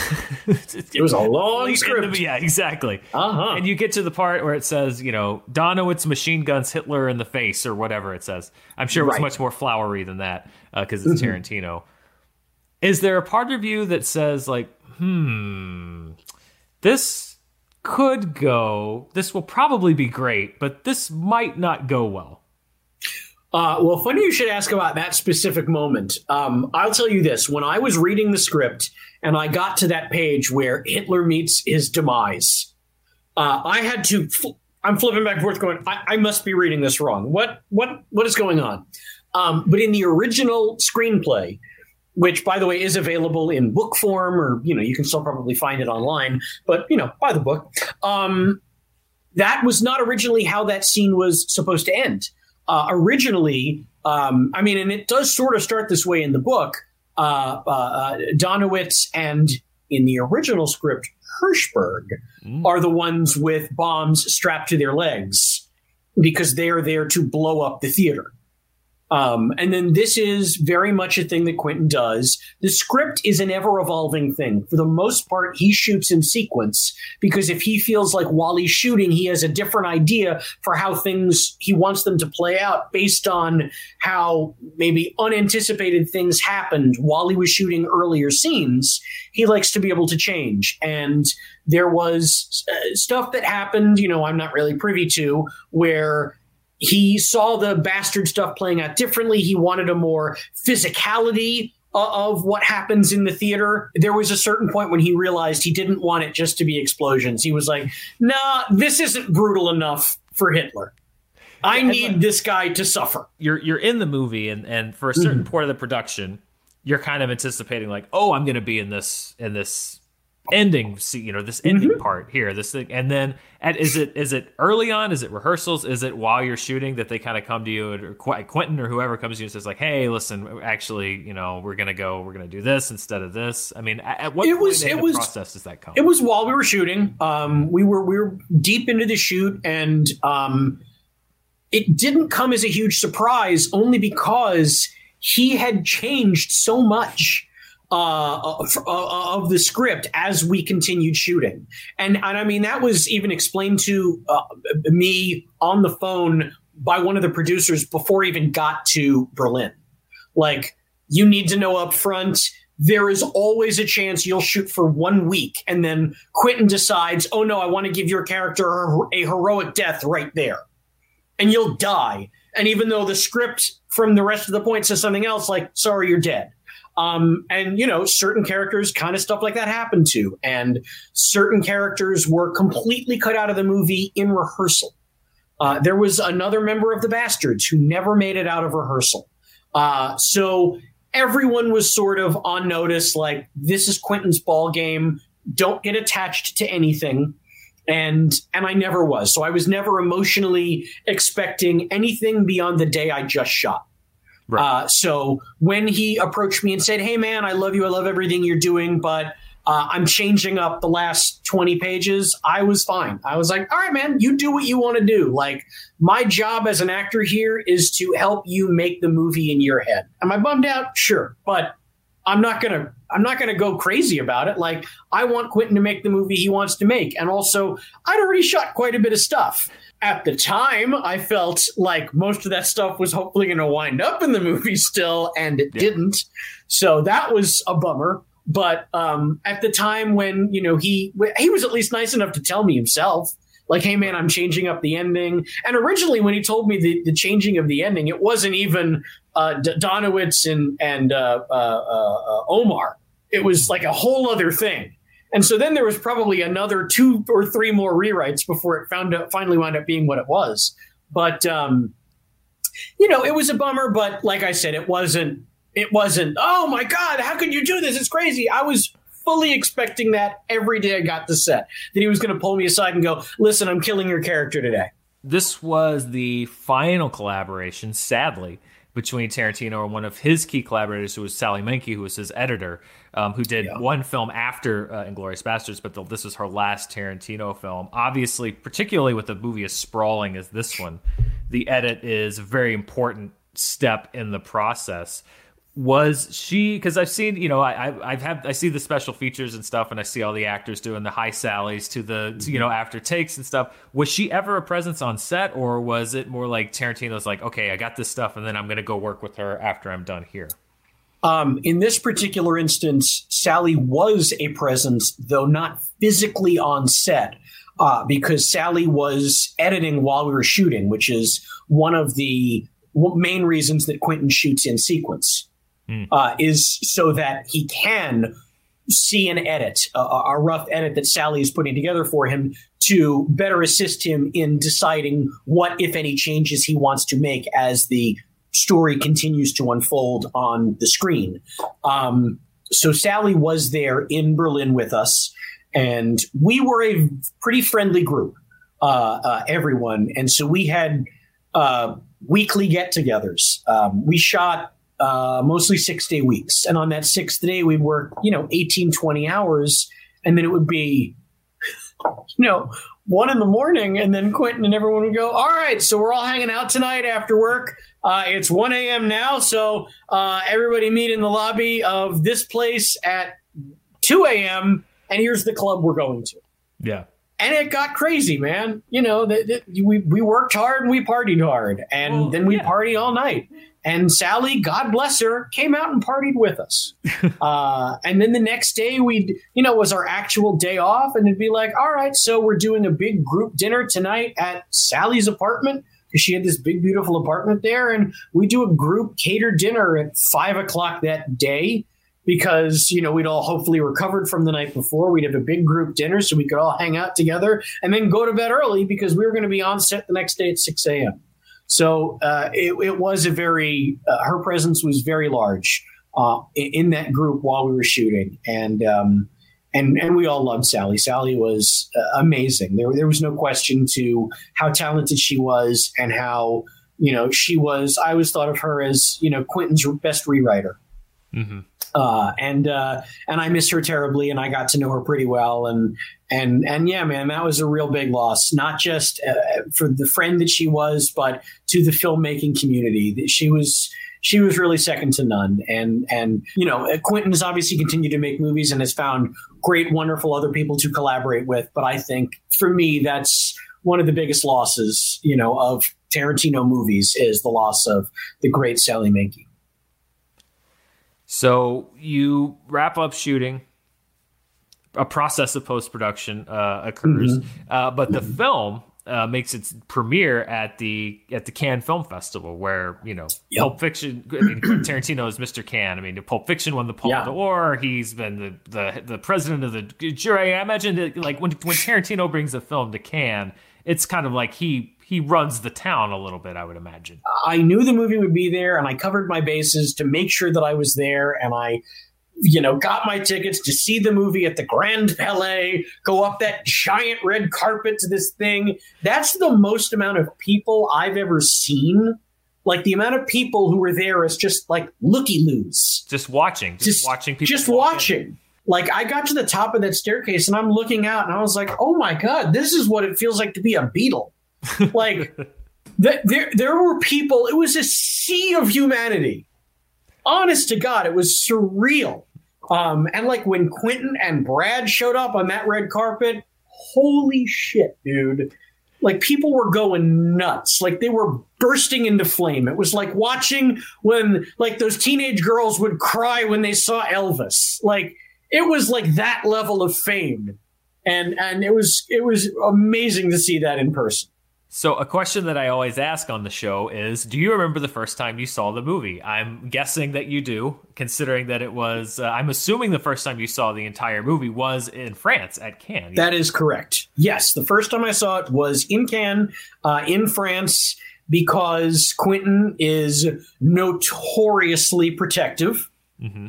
it was a long script. The, yeah, exactly. Uh-huh. And you get to the part where it says, you know, Donowitz machine guns Hitler in the face or whatever it says. I'm sure it was right. much more flowery than that because uh, it's mm-hmm. Tarantino. Is there a part of you that says, like, hmm, this could go, this will probably be great, but this might not go well? Uh, well, funny you should ask about that specific moment. Um, I'll tell you this. When I was reading the script and I got to that page where Hitler meets his demise, uh, I had to, fl- I'm flipping back and forth going, I-, I must be reading this wrong. What, what, what is going on? Um, but in the original screenplay, which, by the way, is available in book form, or, you know, you can still probably find it online, but, you know, buy the book. Um, that was not originally how that scene was supposed to end. Uh, originally, um, I mean, and it does sort of start this way in the book, uh, uh, Donowitz and, in the original script, Hirschberg mm. are the ones with bombs strapped to their legs because they are there to blow up the theater. Um, and then this is very much a thing that Quentin does. The script is an ever-evolving thing. For the most part, he shoots in sequence, because if he feels like while he's shooting, he has a different idea for how things he wants them to play out based on how maybe unanticipated things happened while he was shooting earlier scenes, he likes to be able to change. And there was uh, stuff that happened, you know, I'm not really privy to, where he saw the bastard stuff playing out differently. He wanted a more physicality of what happens in the theater. There was a certain point when he realized he didn't want it just to be explosions. He was like, nah, this isn't brutal enough for Hitler. I yeah, need like, this guy to suffer. You're you're in the movie, and, and for a certain mm-hmm. part of the production, you're kind of anticipating like, oh, I'm going to be in this in this ending, you know, this ending mm-hmm. part here, this thing. And then at, is it is it early on? Is it rehearsals? Is it while you're shooting that they kind of come to you, or Quentin or whoever comes to you and says like, hey, listen, actually, you know, we're going to go, we're going to do this instead of this. I mean, at what it was, point in the process does that come? It was while we were shooting. Um, we were, we were deep into the shoot, and um, it didn't come as a huge surprise, only because he had changed so much Uh, of, of the script as we continued shooting. And, and I mean, that was even explained to uh, me on the phone by one of the producers before I even got to Berlin. Like, you need to know up front, there is always a chance you'll shoot for one week. And then Quentin decides, oh no, I want to give your character a heroic death right there. And you'll die. And even though the script from the rest of the point says something else, like, sorry, you're dead. Um, and, you know, certain characters, kind of stuff like that happened to, and certain characters were completely cut out of the movie in rehearsal. Uh, there was another member of the Bastards who never made it out of rehearsal. Uh, so everyone was sort of on notice, like, this is Quentin's ball game. Don't get attached to anything. And, and I never was. So I was never emotionally expecting anything beyond the day I just shot. Right. Uh, so when he approached me and said, hey, man, I love you. I love everything you're doing, but uh, I'm changing up the last twenty pages. I was fine. I was like, all right, man, you do what you want to do. Like, my job as an actor here is to help you make the movie in your head. Am I bummed out? Sure. But I'm not going to I'm not going to go crazy about it. Like, I want Quentin to make the movie he wants to make. And also, I'd already shot quite a bit of stuff. At the time, I felt like most of that stuff was hopefully going to wind up in the movie still, and it yeah. didn't. So that was a bummer. But um, at the time when, you know, he he was at least nice enough to tell me himself, like, hey, man, I'm changing up the ending. And originally when he told me the, the changing of the ending, it wasn't even uh, D- Donowitz and, and uh, uh, uh, Omar. It was like a whole other thing. And so then there was probably another two or three more rewrites before it found out, finally wound up being what it was. But, um, you know, it was a bummer. But like I said, it wasn't it wasn't. Oh, my God, how could you do this? It's crazy. I was fully expecting that every day I got to set, that he was going to pull me aside and go, listen, I'm killing your character today. This was the final collaboration, sadly, between Tarantino and one of his key collaborators, who was Sally Menke, who was his editor, um, who did yeah. one film after uh, Inglourious Basterds, but the, this was her last Tarantino film. Obviously, particularly with a movie as sprawling as this one, the edit is a very important step in the process. Was she, because I've seen, you know, I, I, I've had, I see the special features and stuff, and I see all the actors doing the high sallies to the, to, you know, after takes and stuff. Was she ever a presence on set, or was it more like Tarantino's like, okay, I got this stuff, and then I'm going to go work with her after I'm done here? Um, in this particular instance, Sally was a presence, though not physically on set, uh, because Sally was editing while we were shooting, which is one of the main reasons that Quentin shoots in sequence. Mm. Uh, is so that he can see an edit, a, a rough edit that Sally is putting together for him to better assist him in deciding what, if any, changes he wants to make as the story continues to unfold on the screen. Um, so Sally was there in Berlin with us, and we were a pretty friendly group, uh, uh, everyone. And so we had uh, weekly get-togethers. Um, we shot Uh, mostly six day weeks. And on that sixth day, we'd work, you know, eighteen, twenty hours. And then it would be, you know, one in the morning, and then Quentin and everyone would go, all right, so we're all hanging out tonight after work. Uh, it's one a.m. now, so uh, everybody meet in the lobby of this place at two a.m., and here's the club we're going to. Yeah. And it got crazy, man. You know, th- th- we, we worked hard and we partied hard, and well, then we yeah. partied all night. And Sally, God bless her, came out and partied with us. uh, and then the next day, we, you know, was our actual day off. And it'd be like, all right, so we're doing a big group dinner tonight at Sally's apartment, because she had this big, beautiful apartment there. And we do a group catered dinner at five o'clock that day, because, you know, we'd all hopefully recovered from the night before. We'd have a big group dinner so we could all hang out together and then go to bed early, because we were going to be on set the next day at six a.m. So uh, it, it was a very uh, – her presence was very large uh, in that group while we were shooting. And um, and and we all loved Sally. Sally was uh, amazing. There there was no question to how talented she was and how, you know, she was – I always thought of her as, you know, Quentin's best rewriter. Mm-hmm. Uh, and uh, and I miss her terribly, and I got to know her pretty well. And and and yeah, man, that was a real big loss, not just uh, for the friend that she was, but to the filmmaking community. She was she was really second to none. And, and you know, Quentin has obviously continued to make movies and has found great, wonderful other people to collaborate with. But I think for me, that's one of the biggest losses, you know, of Tarantino movies, is the loss of the great Sally Menke. So you wrap up shooting, a process of post-production uh, occurs, mm-hmm. uh, but the mm-hmm. film uh, makes its premiere at the at the Cannes Film Festival, where, you know, yep. Pulp Fiction, I mean, Tarantino is Mister Cannes. I mean, Pulp Fiction won the Palme yeah. d'Or. He's been the, the the president of the jury. I imagine that, like, when when Tarantino brings a film to Cannes, it's kind of like he... he runs the town a little bit, I would imagine. I knew the movie would be there, and I covered my bases to make sure that I was there. And I, you know, got my tickets to see the movie at the Grand Palais, go up that giant red carpet to this thing. That's the most amount of people I've ever seen. Like, the amount of people who were there is just like looky-loos. Just watching, just, just watching people. Just watching. In. Like, I got to the top of that staircase and I'm looking out and I was like, oh my God, this is what it feels like to be a Beatle. Like, th- there there were people. It was a sea of humanity. Honest to God, it was surreal. Um, and like when Quentin and Brad showed up on that red carpet, holy shit, dude. Like, people were going nuts. Like, they were bursting into flame. It was like watching when, like, those teenage girls would cry when they saw Elvis. Like, it was like that level of fame. And and it was it was amazing to see that in person. So a question that I always ask on the show is, do you remember the first time you saw the movie? I'm guessing that you do, considering that it was, uh, I'm assuming the first time you saw the entire movie was in France at Cannes. That is correct. Yes. The first time I saw it was in Cannes, uh, in France, because Quentin is notoriously protective mm-hmm.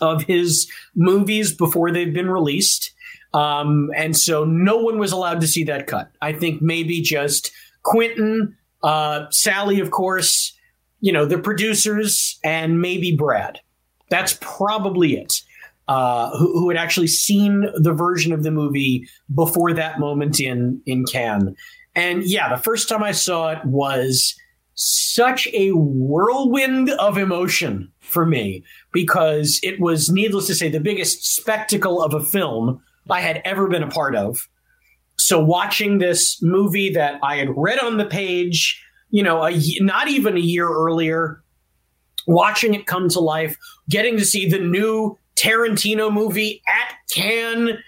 of his movies before they've been released. Um, and so no one was allowed to see that cut. I think maybe just Quentin, uh, Sally, of course, you know, the producers, and maybe Brad. That's probably it. Uh, who, who had actually seen the version of the movie before that moment in, in Cannes. And yeah, the first time I saw it was such a whirlwind of emotion for me, because it was, needless to say, the biggest spectacle of a film I had ever been a part of. So watching this movie that I had read on the page, you know, a, not even a year earlier, watching it come to life, getting to see the new Tarantino movie at Cannes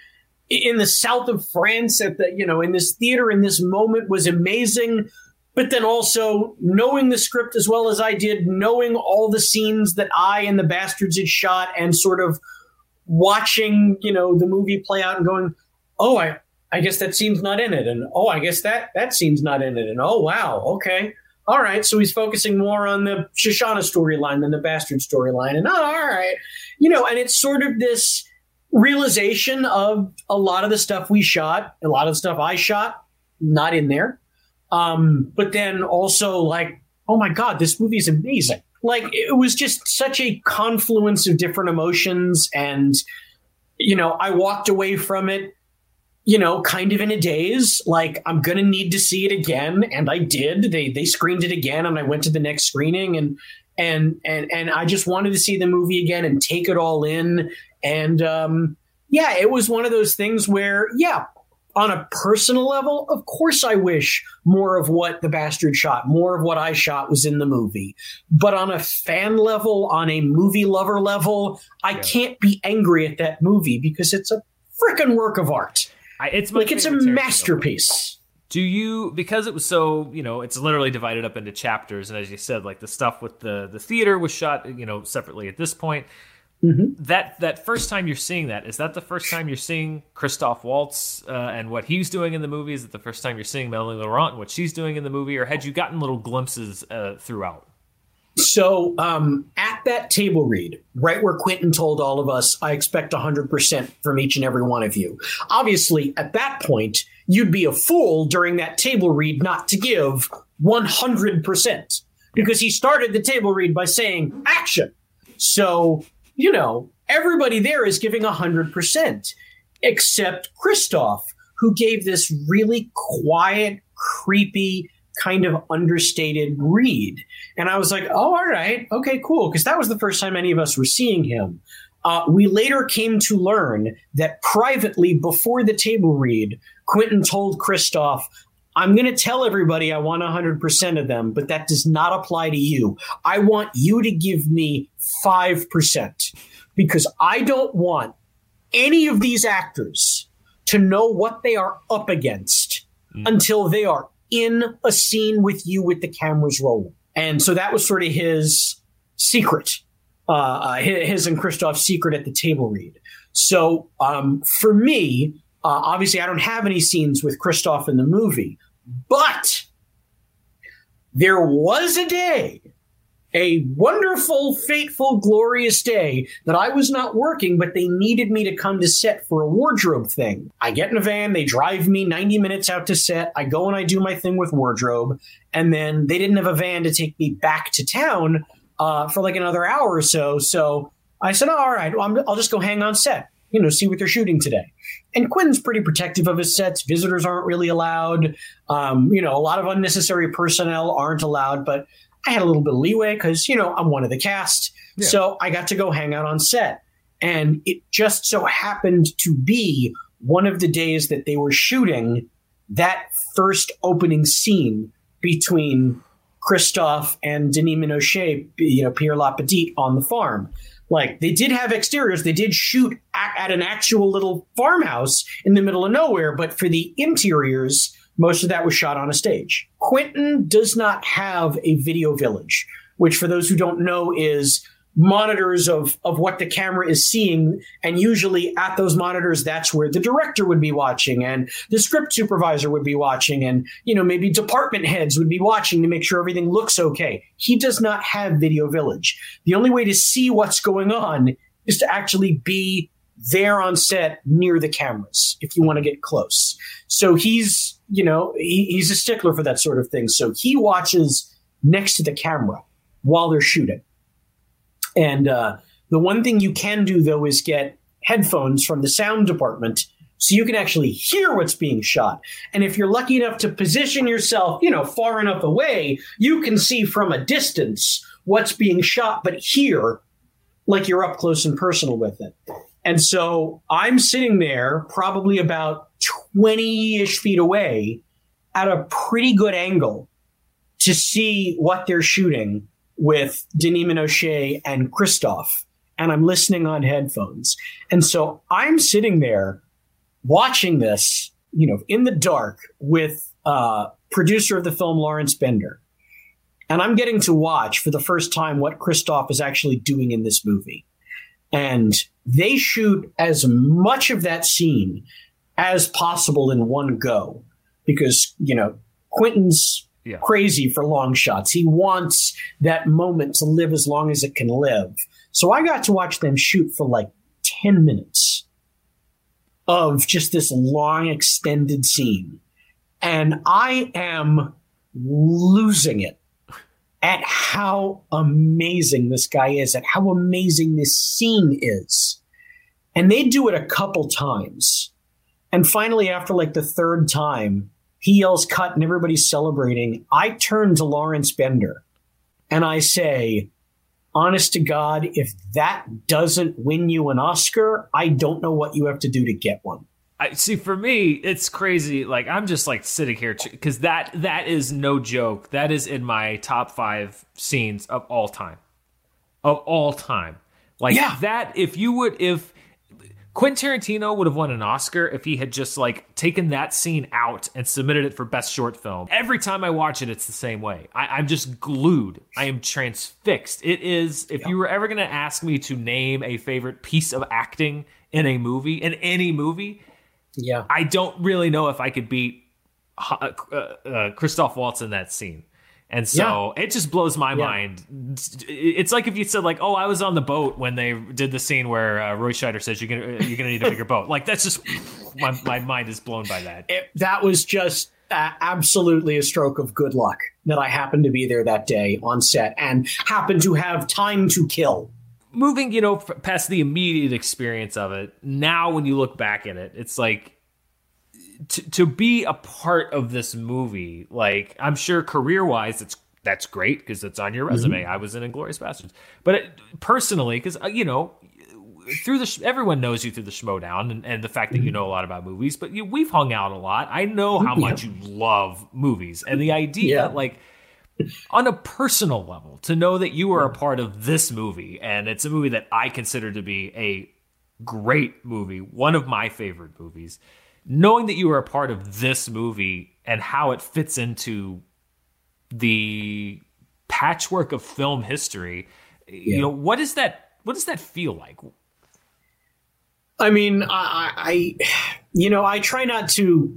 in the south of France at the, you know, in this theater, in this moment, was amazing. But then also knowing the script as well as I did, knowing all the scenes that I and the Bastards had shot, and sort of watching, you know, the movie play out and going, oh, I, I guess that scene's not in it. And, oh, I guess that, that scene's not in it. And, oh, wow. Okay. All right. So he's focusing more on the Shoshana storyline than the Bastard storyline. And, oh, all right. You know, and it's sort of this realization of a lot of the stuff we shot, a lot of the stuff I shot, not in there. Um, but then also like, oh my God, this movie is amazing. Like, it was just such a confluence of different emotions. And, you know, I walked away from it you know, kind of in a daze, like, I'm going to need to see it again. And I did. They they screened it again, and I went to the next screening, and and and and I just wanted to see the movie again and take it all in. And um, yeah, it was one of those things where, yeah, on a personal level, of course I wish more of what the Bastard shot, more of what I shot was in the movie. But on a fan level, on a movie lover level, I yeah. can't be angry at that movie because it's a frickin' work of art. I, it's like it's a Tarantino masterpiece. Do you, because it was so, you know, it's literally divided up into chapters. And as you said, like the stuff with the, the theater was shot, you know, separately at this point. Mm-hmm. That that first time you're seeing that, is that the first time you're seeing Christoph Waltz uh, and what he's doing in the movie? Is it the first time you're seeing Melanie Laurent and what she's doing in the movie? Or had you gotten little glimpses uh, throughout? So um, at that table read, right where Quentin told all of us, I expect one hundred percent from each and every one of you. Obviously, at that point, you'd be a fool during that table read not to give one hundred percent because he started the table read by saying action. So, you know, everybody there is giving one hundred percent, except Christoph, who gave this really quiet, creepy, kind of understated read. And I was like, oh, all right. Okay, cool. Because that was the first time any of us were seeing him. Uh, we later came to learn that privately before the table read, Quentin told Christoph, I'm going to tell everybody I want one hundred percent of them, but that does not apply to you. I want you to give me five percent because I don't want any of these actors to know what they are up against mm. until they are in a scene with you with the cameras rolling. And so that was sort of his secret, uh, uh, his and Christoph's secret at the table read. So um, for me, uh, obviously, I don't have any scenes with Christoph in the movie, but there was a day, a wonderful, fateful, glorious day that I was not working, but they needed me to come to set for a wardrobe thing. I get in a van, they drive me ninety minutes out to set. I go and I do my thing with wardrobe. And then they didn't have a van to take me back to town uh, for like another hour or so. So I said, oh, all right, well, I'm, I'll just go hang on set, you know, see what they're shooting today. And Quentin's pretty protective of his sets. Visitors aren't really allowed. Um, you know, a lot of unnecessary personnel aren't allowed, but I had a little bit of leeway because, you know, I'm one of the cast. Yeah. So I got to go hang out on set. And it just so happened to be one of the days that they were shooting that first opening scene between Christoph and Denis Ménochet, you know, Pierre Lapidite on the farm. Like, they did have exteriors. They did shoot at, at an actual little farmhouse in the middle of nowhere. But for the interiors, most of that was shot on a stage. Quentin does not have a video village, which for those who don't know is monitors of, of what the camera is seeing. And usually at those monitors, that's where the director would be watching and the script supervisor would be watching. And, you know, maybe department heads would be watching to make sure everything looks okay. He does not have video village. The only way to see what's going on is to actually be there on set near the cameras if you want to get close. So he's, you know, he, he's a stickler for that sort of thing. So he watches next to the camera while they're shooting. And uh, the one thing you can do, though, is get headphones from the sound department so you can actually hear what's being shot. And if you're lucky enough to position yourself, you know, far enough away, you can see from a distance what's being shot, but hear like you're up close and personal with it. And so I'm sitting there probably about twenty-ish feet away at a pretty good angle to see what they're shooting with Denis Ménochet and Christoph, and I'm listening on headphones. And so I'm sitting there watching this, you know, in the dark with uh, producer of the film, Lawrence Bender. And I'm getting to watch for the first time what Christoph is actually doing in this movie. And they shoot as much of that scene as possible in one go because, you know, Quentin's yeah. crazy for long shots. He wants that moment to live as long as it can live. So I got to watch them shoot for like ten minutes of just this long extended scene. And I am losing it at how amazing this guy is, at how amazing this scene is. And they do it a couple times. And finally, after like the third time, he yells cut and everybody's celebrating. I turn to Lawrence Bender and I say, honest to God, if that doesn't win you an Oscar, I don't know what you have to do to get one. I see, for me, it's crazy. Like, I'm just like sitting here because that that is no joke. That is in my top five scenes of all time. Of all time. Like yeah. that, if you would, if Quentin Tarantino would have won an Oscar if he had just like taken that scene out and submitted it for best short film. Every time I watch it, it's the same way. I, I'm just glued. I am transfixed. It is, if yeah. you were ever going to ask me to name a favorite piece of acting in a movie, in any movie, yeah, I don't really know if I could beat uh, uh, uh, Christoph Waltz in that scene. And so yeah. it just blows my yeah. mind. It's like if you said like, oh, I was on the boat when they did the scene where uh, Roy Scheider says you're gonna you're gonna need a bigger boat. Like that's just my my mind is blown by that. It, that was just uh, absolutely a stroke of good luck that I happened to be there that day on set and happened to have time to kill. Moving, you know, past the immediate experience of it. Now, when you look back at it, it's like. To, to be a part of this movie, like I'm sure career-wise, it's that's great because it's on your resume. Mm-hmm. I was in Inglourious Basterds, but it, personally, because you know, through the everyone knows you through the Schmoedown and, and the fact that mm-hmm. you know a lot about movies. But you, we've hung out a lot. I know how yeah. much you love movies, and the idea, yeah. like on a personal level, to know that you are a part of this movie, and it's a movie that I consider to be a great movie, one of my favorite movies. Knowing that you were a part of this movie and how it fits into the patchwork of film history, yeah. you know, what is that? What does that feel like? I mean, I, I you know, I try not to,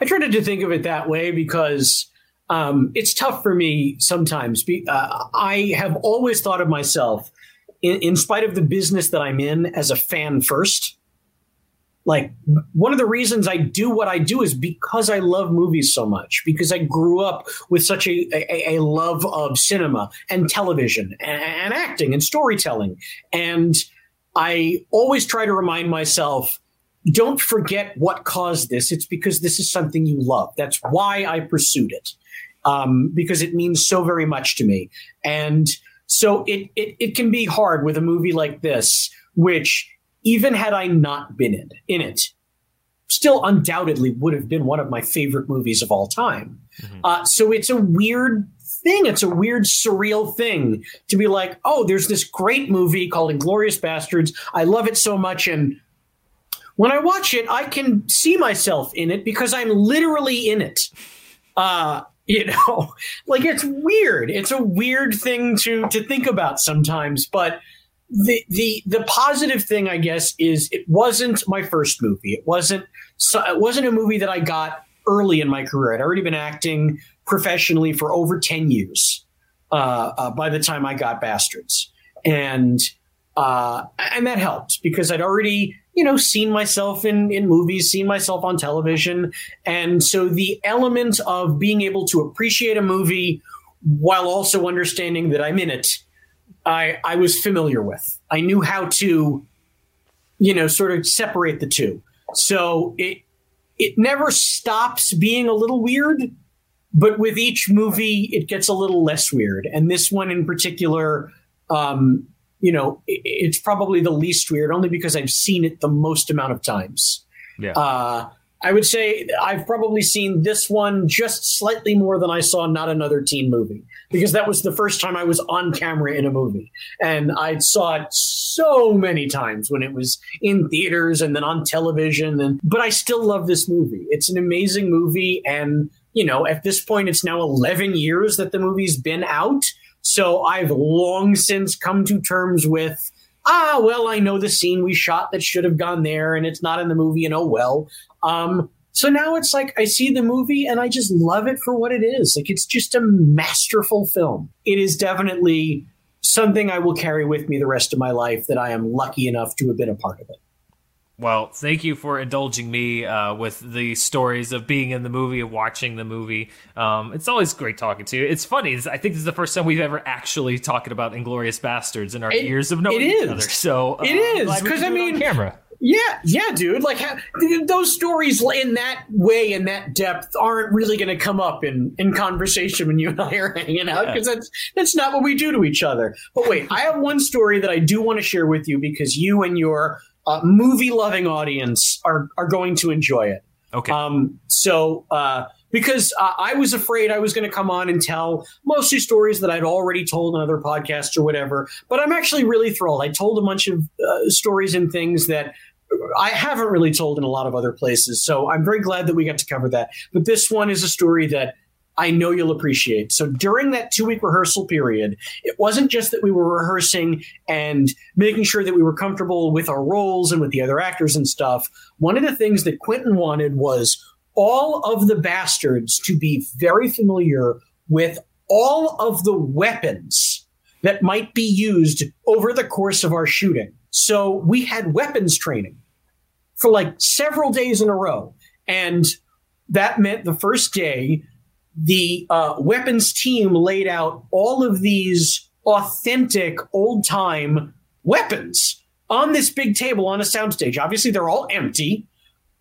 I try not to think of it that way because um, it's tough for me sometimes. Uh, I have always thought of myself, in, in spite of the business that I'm in, as a fan first. Like one of the reasons I do what I do is because I love movies so much, because I grew up with such a, a, a love of cinema and television and, and acting and storytelling. And I always try to remind myself, don't forget what caused this. It's because this is something you love. That's why I pursued it, um, because it means so very much to me. And so it, it, it can be hard with a movie like this, which even had I not been in, in it, still undoubtedly would have been one of my favorite movies of all time. Mm-hmm. Uh, so it's a weird thing. It's a weird, surreal thing to be like, oh, there's this great movie called Inglourious Basterds. I love it so much. And when I watch it, I can see myself in it because I'm literally in it. Uh, you know, like it's weird. It's a weird thing to to think about sometimes, but The, the the positive thing, I guess, is it wasn't my first movie. It wasn't so, it wasn't a movie that I got early in my career. I'd already been acting professionally for over ten years uh, uh, by the time I got Bastards. And uh, and that helped because I'd already, you know, seen myself in, in movies, seen myself on television. And so the element of being able to appreciate a movie while also understanding that I'm in it, I, I was familiar with. I knew how to, you know, sort of separate the two. So it it never stops being a little weird, but with each movie, it gets a little less weird. And this one in particular, um, you know, it, it's probably the least weird only because I've seen it the most amount of times. Yeah. Uh, I would say I've probably seen this one just slightly more than I saw Not Another Teen Movie, because that was the first time I was on camera in a movie. And I saw it so many times when it was in theaters and then on television. And but I still love this movie. It's an amazing movie. And, you know, at this point, it's now eleven years that the movie's been out. So I've long since come to terms with, ah, well, I know the scene we shot that should have gone there and it's not in the movie and oh, well. Um, so now it's like I see the movie and I just love it for what it is. Like it's just a masterful film. It is definitely something I will carry with me the rest of my life that I am lucky enough to have been a part of it. Well, thank you for indulging me uh, with the stories of being in the movie, of watching the movie. Um, it's always great talking to you. It's funny. It's, I think this is the first time we've ever actually talked about Inglourious Basterds in our it, years of knowing each other. So, uh, it is because I mean, camera. Yeah, yeah, dude. Like how, those stories in that way and that depth aren't really going to come up in, in conversation when you and I are hanging out, because yeah. that's that's not what we do to each other. But wait, I have one story that I do want to share with you because you and your uh, movie-loving audience are are going to enjoy it. Okay. Um. So, uh, because uh, I was afraid I was going to come on and tell mostly stories that I'd already told on other podcasts or whatever, but I'm actually really thrilled. I told a bunch of uh, stories and things that I haven't really told in a lot of other places. So I'm very glad that we got to cover that. But this one is a story that I know you'll appreciate. So during that two-week rehearsal period, it wasn't just that we were rehearsing and making sure that we were comfortable with our roles and with the other actors and stuff. One of the things that Quentin wanted was all of the bastards to be very familiar with all of the weapons that might be used over the course of our shooting. So we had weapons training for like several days in a row. And that meant the first day, the uh, weapons team laid out all of these authentic old time weapons on this big table on a soundstage. Obviously, they're all empty,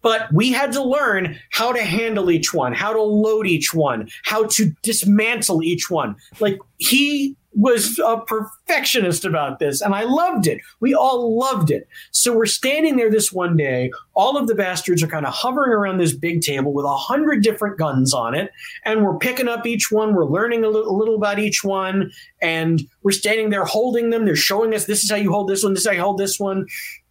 but we had to learn how to handle each one, how to load each one, how to dismantle each one. Like he was a perfectionist about this, and I loved it. We all loved it. So we're standing there this one day. All of the bastards are kind of hovering around this big table with a hundred different guns on it, and we're picking up each one. We're learning a little, a little about each one, and we're standing there holding them. They're showing us, this is how you hold this one, this is how you hold this one.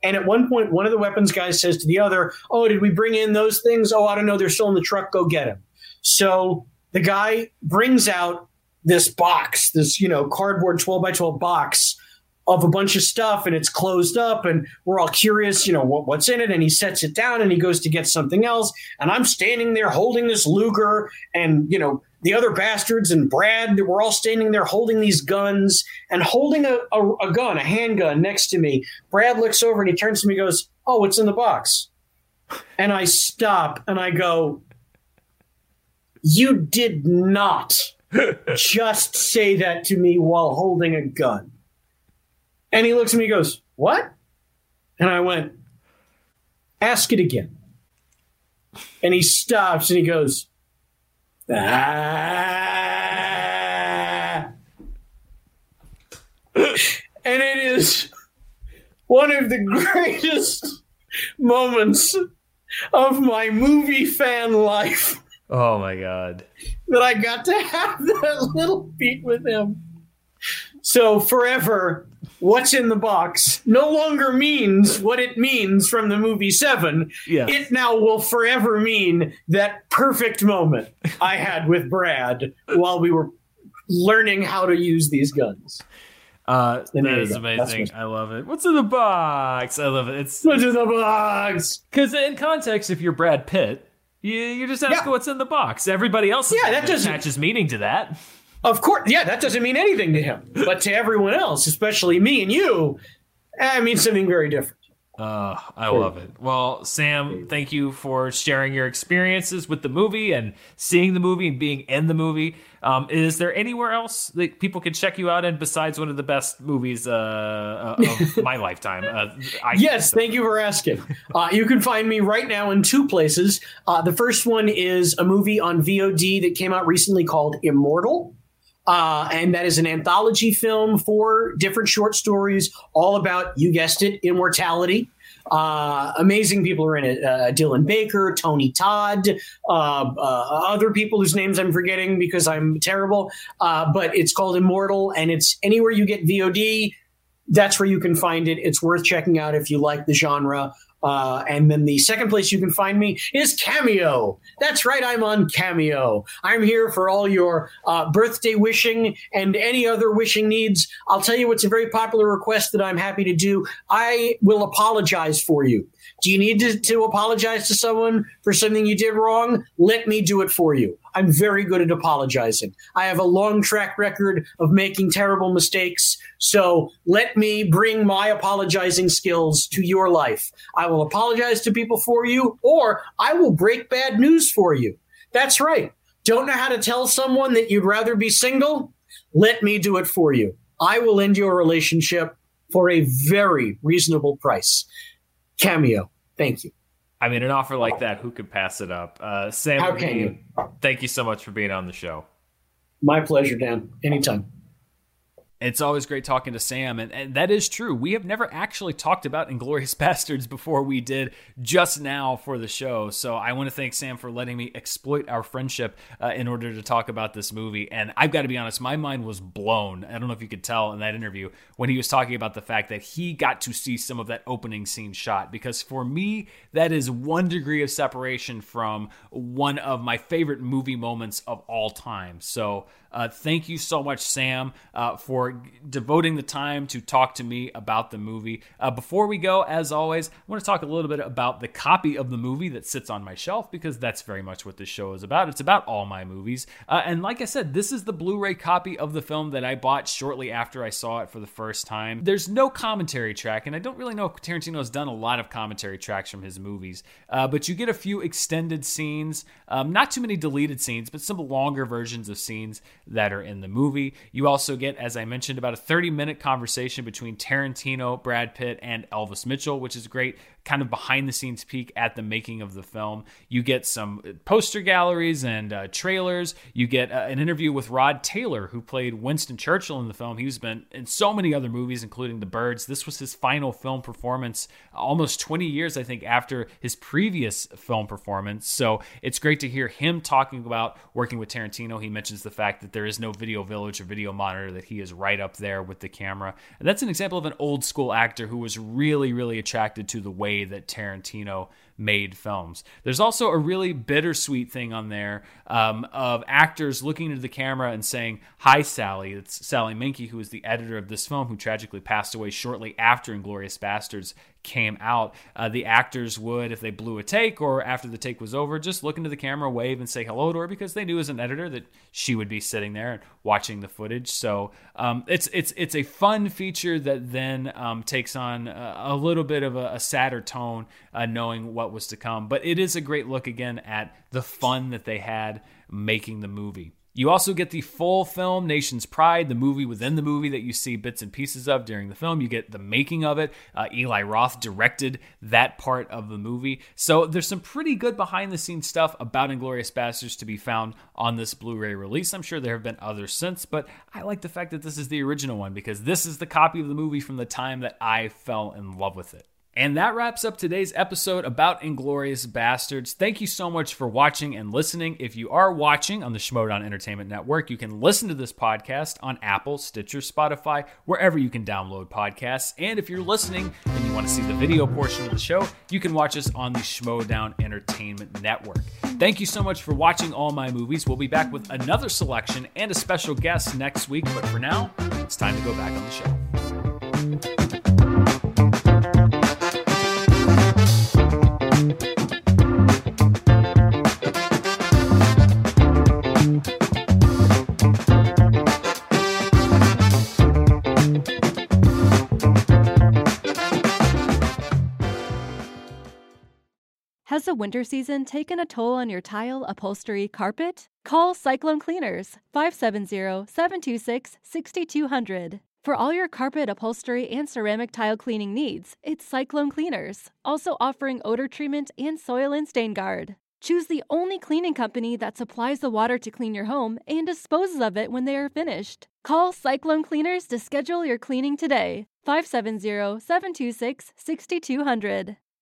And at one point, one of the weapons guys says to the other, oh, did we bring in those things? Oh, I don't know. They're still in the truck. Go get them. So the guy brings out this box, this, you know, cardboard twelve by twelve box of a bunch of stuff, and it's closed up, and we're all curious, you know, what, what's in it. And he sets it down and he goes to get something else. And I'm standing there holding this Luger, and, you know, the other bastards and Brad, we're all standing there holding these guns, and holding a, a, a gun, a handgun next to me. Brad looks over and he turns to me and goes, oh, what's in the box? And I stop and I go, you did not just say that to me while holding a gun. And he looks at me and goes, what? And I went, ask it again. And he stops and he goes, ah. And it is one of the greatest moments of my movie fan life. Oh, my God. That I got to have that little beat with him. So forever, what's in the box no longer means what it means from the movie Seven. Yeah. It now will forever mean that perfect moment I had with Brad while we were learning how to use these guns. Uh, that is amazing. I love it. What's in the box? I love it. It's, what's in the box? Because in context, if you're Brad Pitt, You, you just ask yeah. what's in the box. Everybody else yeah, that attaches meaning to that. Of course. Yeah, that doesn't mean anything to him. But to everyone else, especially me and you, it means something very different. Uh, I love it. Well, Sam, thank you for sharing your experiences with the movie and seeing the movie and being in the movie. Um, is there anywhere else that people can check you out in besides one of the best movies uh, of my lifetime? Uh, I yes, so. Thank you for asking. Uh, you can find me right now in two places. Uh, the first one is a movie on V O D that came out recently called Immortal. Uh, and that is an anthology film, four different short stories, all about, you guessed it, immortality. Uh, amazing people are in it. Uh, Dylan Baker, Tony Todd, uh, uh, other people whose names I'm forgetting because I'm terrible. Uh, but it's called Immortal, and it's anywhere you get V O D. That's where you can find it. It's worth checking out if you like the genre. Uh, and then the second place you can find me is Cameo. That's right, I'm on Cameo. I'm here for all your uh, birthday wishing and any other wishing needs. I'll tell you what's a very popular request that I'm happy to do. I will apologize for you. Do you need to, to apologize to someone for something you did wrong? Let me do it for you. I'm very good at apologizing. I have a long track record of making terrible mistakes. So let me bring my apologizing skills to your life. I will apologize to people for you, or I will break bad news for you. That's right. Don't know how to tell someone that you'd rather be single? Let me do it for you. I will end your relationship for a very reasonable price. Cameo. Thank you. I mean, an offer like that, who could pass it up? Uh, Samm, How can you? Thank you so much for being on the show. My pleasure, Dan. Anytime. It's always great talking to Samm, and, and that is true. We have never actually talked about Inglourious Basterds before we did just now for the show, so I want to thank Samm for letting me exploit our friendship uh, in order to talk about this movie. And I've got to be honest, my mind was blown. I don't know if you could tell in that interview when he was talking about the fact that he got to see some of that opening scene shot, because for me, that is one degree of separation from one of my favorite movie moments of all time. So uh, thank you so much, Samm, uh, for devoting the time to talk to me about the movie. Uh, before we go, as always, I want to talk a little bit about the copy of the movie that sits on my shelf, because that's very much what this show is about. It's about all my movies. Uh, and like I said, this is the Blu-ray copy of the film that I bought shortly after I saw it for the first time. There's no commentary track, and I don't really know if Tarantino has done a lot of commentary tracks from his movies, uh, but you get a few extended scenes, um, not too many deleted scenes, but some longer versions of scenes that are in the movie. You also get, as I mentioned, mentioned about a thirty minute conversation between Tarantino, Brad Pitt, and Elvis Mitchell, which is great, kind of behind the scenes peek at the making of the film. You get some poster galleries and uh, trailers. You get uh, an interview with Rod Taylor, who played Winston Churchill in the film. He's been in so many other movies, including The Birds. This was his final film performance, almost twenty years, I think, after his previous film performance. So it's great to hear him talking about working with Tarantino. He mentions the fact that there is no video village or video monitor, that he is right up there with the camera. And that's an example of an old school actor who was really, really attracted to the way that Tarantino made films. There's also a really bittersweet thing on there um, of actors looking into the camera and saying, "Hi, Sally." It's Sally Menke, who is the editor of this film, who tragically passed away shortly after Inglourious Basterds came out. Uh, the actors would, if they blew a take or after the take was over, just look into the camera, wave, and say hello to her, because they knew as an editor that she would be sitting there and watching the footage. So um, it's it's it's a fun feature that then um, takes on a, a little bit of a, a sadder tone, uh, knowing what was to come. But it is a great look again at the fun that they had making the movie. You also get the full film, Nation's Pride, the movie within the movie that you see bits and pieces of during the film. You get the making of it. Uh, Eli Roth directed that part of the movie. So there's some pretty good behind-the-scenes stuff about Inglourious Basterds to be found on this Blu-ray release. I'm sure there have been others since, but I like the fact that this is the original one, because this is the copy of the movie from the time that I fell in love with it. And that wraps up today's episode about Inglourious Basterds. Thank you so much for watching and listening. If you are watching on the Schmoedown Entertainment Network, you can listen to this podcast on Apple, Stitcher, Spotify, wherever you can download podcasts. And if you're listening and you want to see the video portion of the show, you can watch us on the Schmoedown Entertainment Network. Thank you so much for watching All My Movies. We'll be back with another selection and a special guest next week. But for now, it's time to go back on the show. Has the winter season taken a toll on your tile, upholstery, carpet? Call Cyclone Cleaners, five seven zero, seven two six, six two zero zero. For all your carpet, upholstery, and ceramic tile cleaning needs, it's Cyclone Cleaners, also offering odor treatment and soil and stain guard. Choose the only cleaning company that supplies the water to clean your home and disposes of it when they are finished. Call Cyclone Cleaners to schedule your cleaning today, five seven zero, seven two six, six two zero zero.